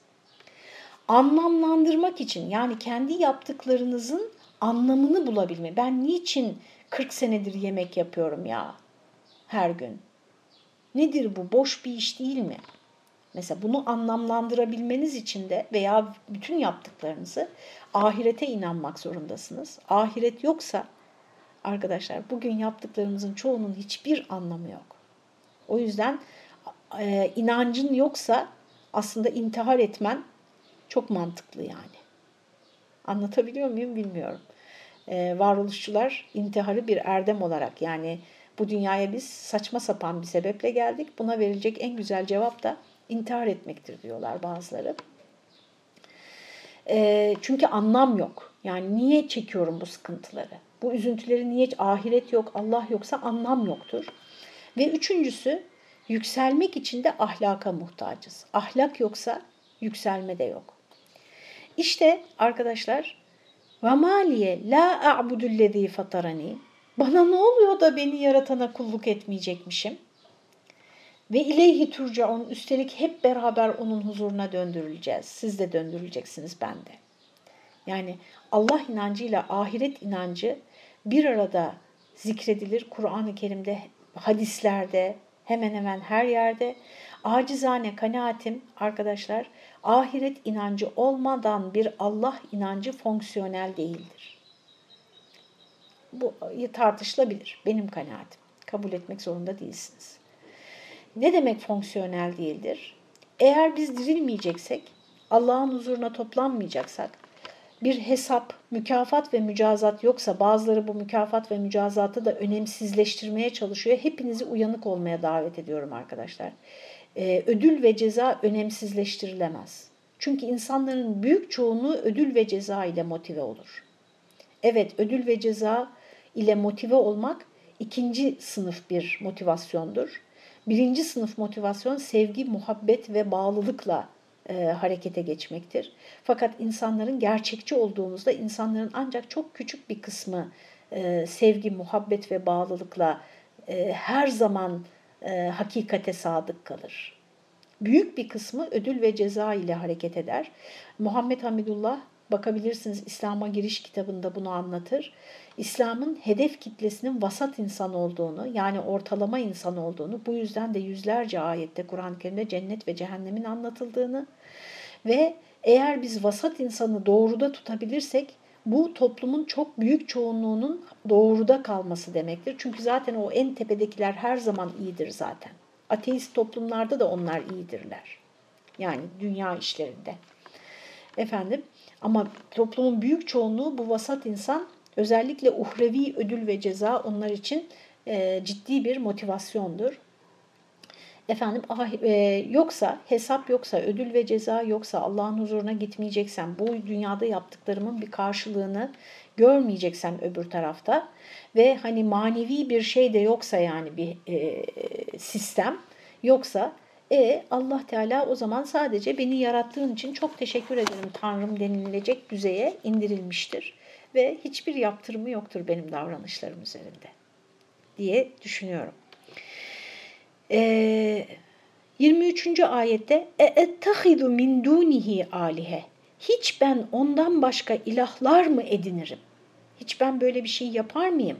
Anlamlandırmak için, yani kendi yaptıklarınızın anlamını bulabilme. Ben niçin 40 senedir yemek yapıyorum ya her gün? Nedir bu? Boş bir iş değil mi? Mesela bunu anlamlandırabilmeniz için de veya bütün yaptıklarınızı ahirete inanmak zorundasınız. Ahiret yoksa arkadaşlar bugün yaptıklarımızın çoğunun hiçbir anlamı yok. O yüzden inancın yoksa aslında intihar etmen çok mantıklı yani. Anlatabiliyor muyum bilmiyorum. Varoluşçular intiharı bir erdem olarak, yani bu dünyaya biz saçma sapan bir sebeple geldik. Buna verilecek en güzel cevap da intihar etmektir diyorlar bazıları. Çünkü anlam yok. Yani niye çekiyorum bu sıkıntıları? Bu üzüntüleri niye? Ahiret yok, Allah yoksa anlam yoktur. Ve üçüncüsü, yükselmek için de ahlaka muhtacız. Ahlak yoksa yükselme de yok. İşte arkadaşlar, وَمَالِيَ لَا أَعْبُدُ الَّذ۪ي فَطَرَن۪ي. Bana ne oluyor da beni yaratana kulluk etmeyecekmişim? Ve ileyhi turcaun, üstelik hep beraber onun huzuruna döndürüleceğiz. Siz de döndürüleceksiniz, ben de. Yani Allah inancıyla ahiret inancı bir arada zikredilir. Kur'an-ı Kerim'de, hadislerde, hemen hemen her yerde. Acizane kanaatim arkadaşlar, ahiret inancı olmadan bir Allah inancı fonksiyonel değildir. Bu tartışılabilir, benim kanaatim. Kabul etmek zorunda değilsiniz. Ne demek fonksiyonel değildir? Eğer biz dirilmeyeceksek, Allah'ın huzuruna toplanmayacaksak, bir hesap, mükafat ve mücazat yoksa, bazıları bu mükafat ve mücazatı da önemsizleştirmeye çalışıyor. Hepinizi uyanık olmaya davet ediyorum arkadaşlar. Ödül ve ceza önemsizleştirilemez. Çünkü insanların büyük çoğunluğu ödül ve ceza ile motive olur. Evet, ödül ve ceza ile motive olmak ikinci sınıf bir motivasyondur. Birinci sınıf motivasyon sevgi, muhabbet ve bağlılıkla harekete geçmektir. Fakat insanların, gerçekçi olduğumuzda insanların ancak çok küçük bir kısmı sevgi, muhabbet ve bağlılıkla her zaman hakikate sadık kalır. Büyük bir kısmı ödül ve ceza ile hareket eder. Muhammed Hamidullah, bakabilirsiniz, İslam'a Giriş kitabında bunu anlatır. İslam'ın hedef kitlesinin vasat insan olduğunu, yani ortalama insan olduğunu, bu yüzden de yüzlerce ayette Kur'an-ı Kerim'de cennet ve cehennemin anlatıldığını ve eğer biz vasat insanı doğruda tutabilirsek bu toplumun çok büyük çoğunluğunun doğruda kalması demektir. Çünkü zaten o en tepedekiler her zaman iyidir zaten. Ateist toplumlarda da onlar iyidirler. Yani dünya işlerinde. Ama toplumun büyük çoğunluğu, bu vasat insan, özellikle uhrevi ödül ve ceza onlar için ciddi bir motivasyondur. Yoksa hesap, yoksa ödül ve ceza, yoksa Allah'ın huzuruna gitmeyeceksem, bu dünyada yaptıklarımın bir karşılığını görmeyeceksem öbür tarafta ve hani manevi bir şey de yoksa, yani bir sistem yoksa, Allah Teala o zaman sadece beni yarattığın için çok teşekkür ederim Tanrım denilecek düzeye indirilmiştir ve hiçbir yaptırımı yoktur benim davranışlarım üzerinde diye düşünüyorum. 23. ayette اَتَّخِذُ مِنْ دُونِهِ آلِهَ. Hiç ben ondan başka ilahlar mı edinirim? Hiç ben böyle bir şey yapar mıyım?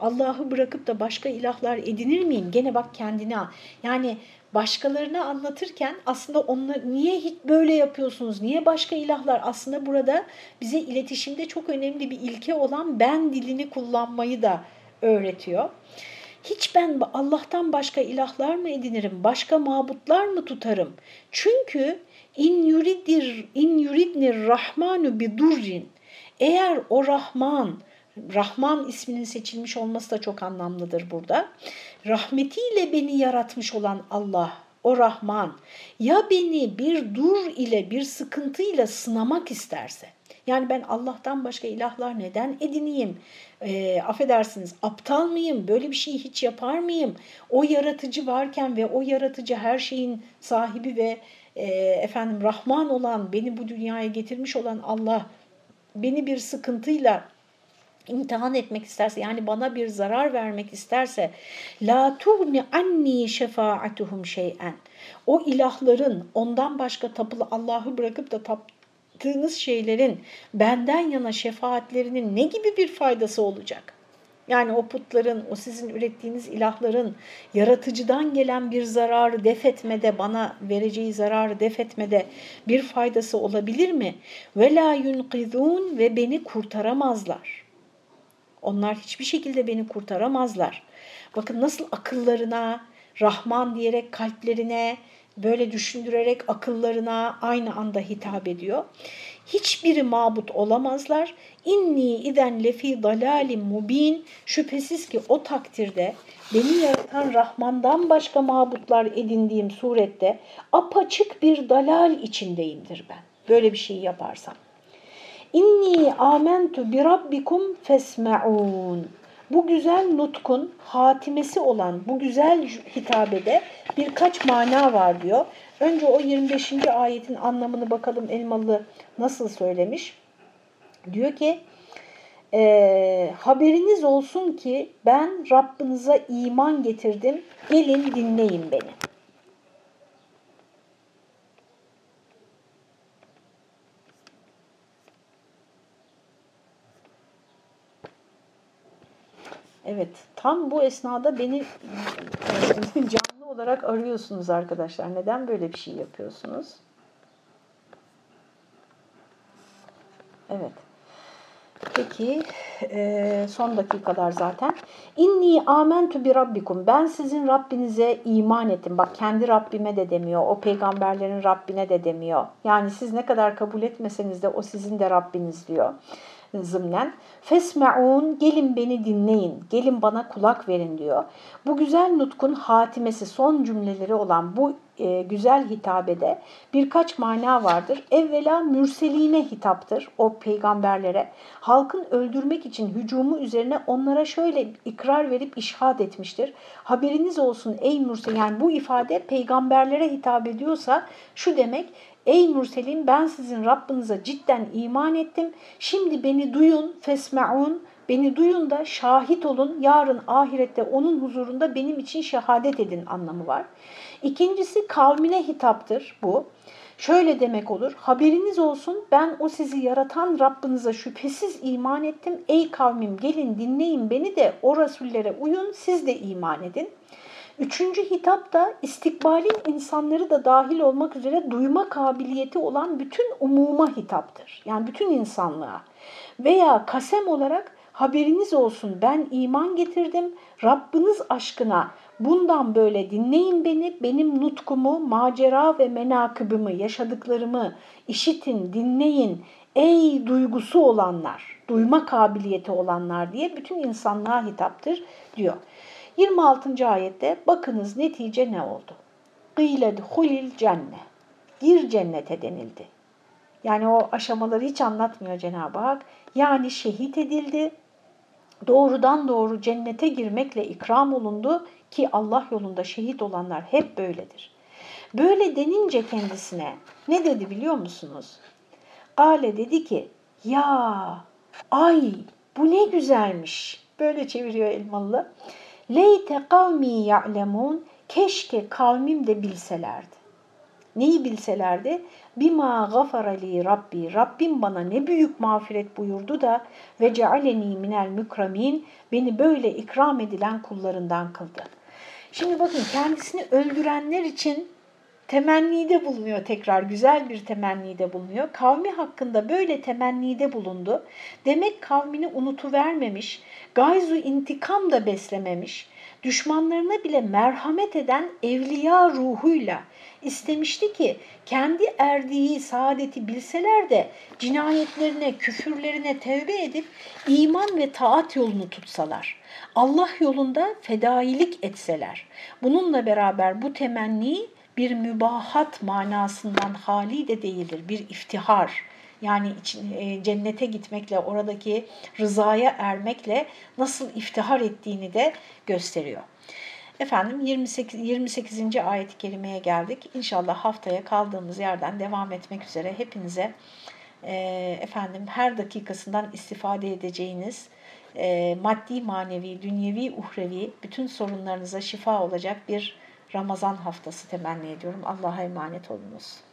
Allah'ı bırakıp da başka ilahlar edinir miyim? Gene bak kendine. Yani başkalarına anlatırken aslında onlar niye hiç böyle yapıyorsunuz, niye başka ilahlar? Aslında burada bize iletişimde çok önemli bir ilke olan ben dilini kullanmayı da öğretiyor. Hiç ben Allah'tan başka ilahlar mı edinirim? Başka mabutlar mı tutarım? Çünkü in yuridnir rahmanu bi durrin. Eğer o Rahman isminin seçilmiş olması da çok anlamlıdır burada. Rahmetiyle beni yaratmış olan Allah, o Rahman, ya beni bir dur ile, bir sıkıntıyla sınamak isterse, yani ben Allah'tan başka ilahlar neden edineyim, affedersiniz aptal mıyım, böyle bir şeyi hiç yapar mıyım, o yaratıcı varken ve o yaratıcı her şeyin sahibi ve Rahman olan, beni bu dünyaya getirmiş olan Allah beni bir sıkıntıyla İmtihan etmek isterse, yani bana bir zarar vermek isterse, la tuğni anni şefaatuhum şey'en. O ilahların, ondan başka tapılı, Allah'ı bırakıp da taptığınız şeylerin benden yana şefaatlerinin ne gibi bir faydası olacak? Yani o putların, o sizin ürettiğiniz ilahların yaratıcıdan gelen bir zararı def etmede, bana vereceği zararı def etmede bir faydası olabilir mi? وَلَا يُنْقِذُونَ Ve beni kurtaramazlar. Onlar hiçbir şekilde beni kurtaramazlar. Bakın nasıl akıllarına, Rahman diyerek kalplerine, böyle düşündürerek akıllarına aynı anda hitap ediyor. Hiçbiri mabut olamazlar. İnni iden lefi dalalim mubin. Şüphesiz ki o takdirde beni yaratan Rahman'dan başka mabutlar edindiğim surette apaçık bir dalal içindeyimdir ben. Böyle bir şey yaparsam. İnni amentu bi rabbikum fesme'un. Bu güzel nutkun hatimesi olan bu güzel hitabede birkaç mana var diyor. Önce o 25. ayetin anlamını bakalım Elmalılı nasıl söylemiş. Diyor ki, haberiniz olsun ki ben Rabbinize iman getirdim, gelin dinleyin beni. Evet, tam bu esnada beni canlı olarak arıyorsunuz arkadaşlar. Neden böyle bir şey yapıyorsunuz? Evet. Peki, son dakikalar zaten. İnni âmentü bi rabbikum. Ben sizin Rabbinize iman ettim. Bak, kendi Rabbime de demiyor. O peygamberlerin Rabbine de demiyor. Yani siz ne kadar kabul etmeseniz de o sizin de Rabbiniz diyor. Zımnen fesme'un, gelin beni dinleyin, gelin bana kulak verin diyor. Bu güzel nutkun hatimesi, son cümleleri olan bu güzel hitabede birkaç mana vardır. Evvela mürseline hitaptır, o peygamberlere. Halkın öldürmek için hücumu üzerine onlara şöyle ikrar verip işhad etmiştir. Haberiniz olsun ey mürsel, yani bu ifade peygamberlere hitap ediyorsa şu demek: ey mürselim, ben sizin Rabbinize cidden iman ettim. Şimdi beni duyun, fesme'un, beni duyun da şahit olun. Yarın ahirette onun huzurunda benim için şehadet edin anlamı var. İkincisi kavmine hitaptır bu. Şöyle demek olur: haberiniz olsun, ben o sizi yaratan Rabbinize şüphesiz iman ettim. Ey kavmim, gelin dinleyin beni de o rasullere uyun, siz de iman edin. Üçüncü hitap da istikbalin insanları da dahil olmak üzere duyma kabiliyeti olan bütün umuma hitaptır. Yani bütün insanlığa. Veya kasem olarak haberiniz olsun ben iman getirdim, Rabbiniz aşkına bundan böyle dinleyin beni, benim nutkumu, macera ve menakıbımı, yaşadıklarımı işitin, dinleyin ey duygusu olanlar, duyma kabiliyeti olanlar diye bütün insanlığa hitaptır diyor. 26. ayette bakınız netice ne oldu? Gıyled hulil cenne. Gir cennete denildi. Yani o aşamaları hiç anlatmıyor Cenab-ı Hak. Yani şehit edildi. Doğrudan doğru cennete girmekle ikram olundu ki Allah yolunda şehit olanlar hep böyledir. Böyle denince kendisine ne dedi biliyor musunuz? Kale dedi ki, ya ay bu ne güzelmiş. Böyle çeviriyor Elmalılı. Leyte kavmi ya'lemun, keşke kavmim de bilselerdi. Neyi bilselerdi? Bima gafareli Rabbi, Rabbim bana ne büyük mağfiret buyurdu da ve cealeni minel mükremin, beni böyle ikram edilen kullarından kıldı. Şimdi bakın, kendisini öldürenler için temennide bulunuyor, tekrar güzel bir temennide bulunuyor. Kavmi hakkında böyle temennide bulundu. Demek kavmini unutuvermemiş, gayzu intikam da beslememiş, düşmanlarına bile merhamet eden evliya ruhuyla istemişti ki kendi erdiği saadeti bilseler de cinayetlerine, küfürlerine tevbe edip iman ve taat yolunu tutsalar, Allah yolunda fedailik etseler. Bununla beraber bu temenniyi bir mübahat manasından hali de değildir, bir iftihar. Yani cennete gitmekle, oradaki rızaya ermekle nasıl iftihar ettiğini de gösteriyor. Efendim 28. ayet-i kerimeye geldik. İnşallah haftaya kaldığımız yerden devam etmek üzere. Hepinize efendim her dakikasından istifade edeceğiniz, maddi, manevi, dünyevi, uhrevi bütün sorunlarınıza şifa olacak bir Ramazan haftası temenni ediyorum. Allah'a emanet olunuz.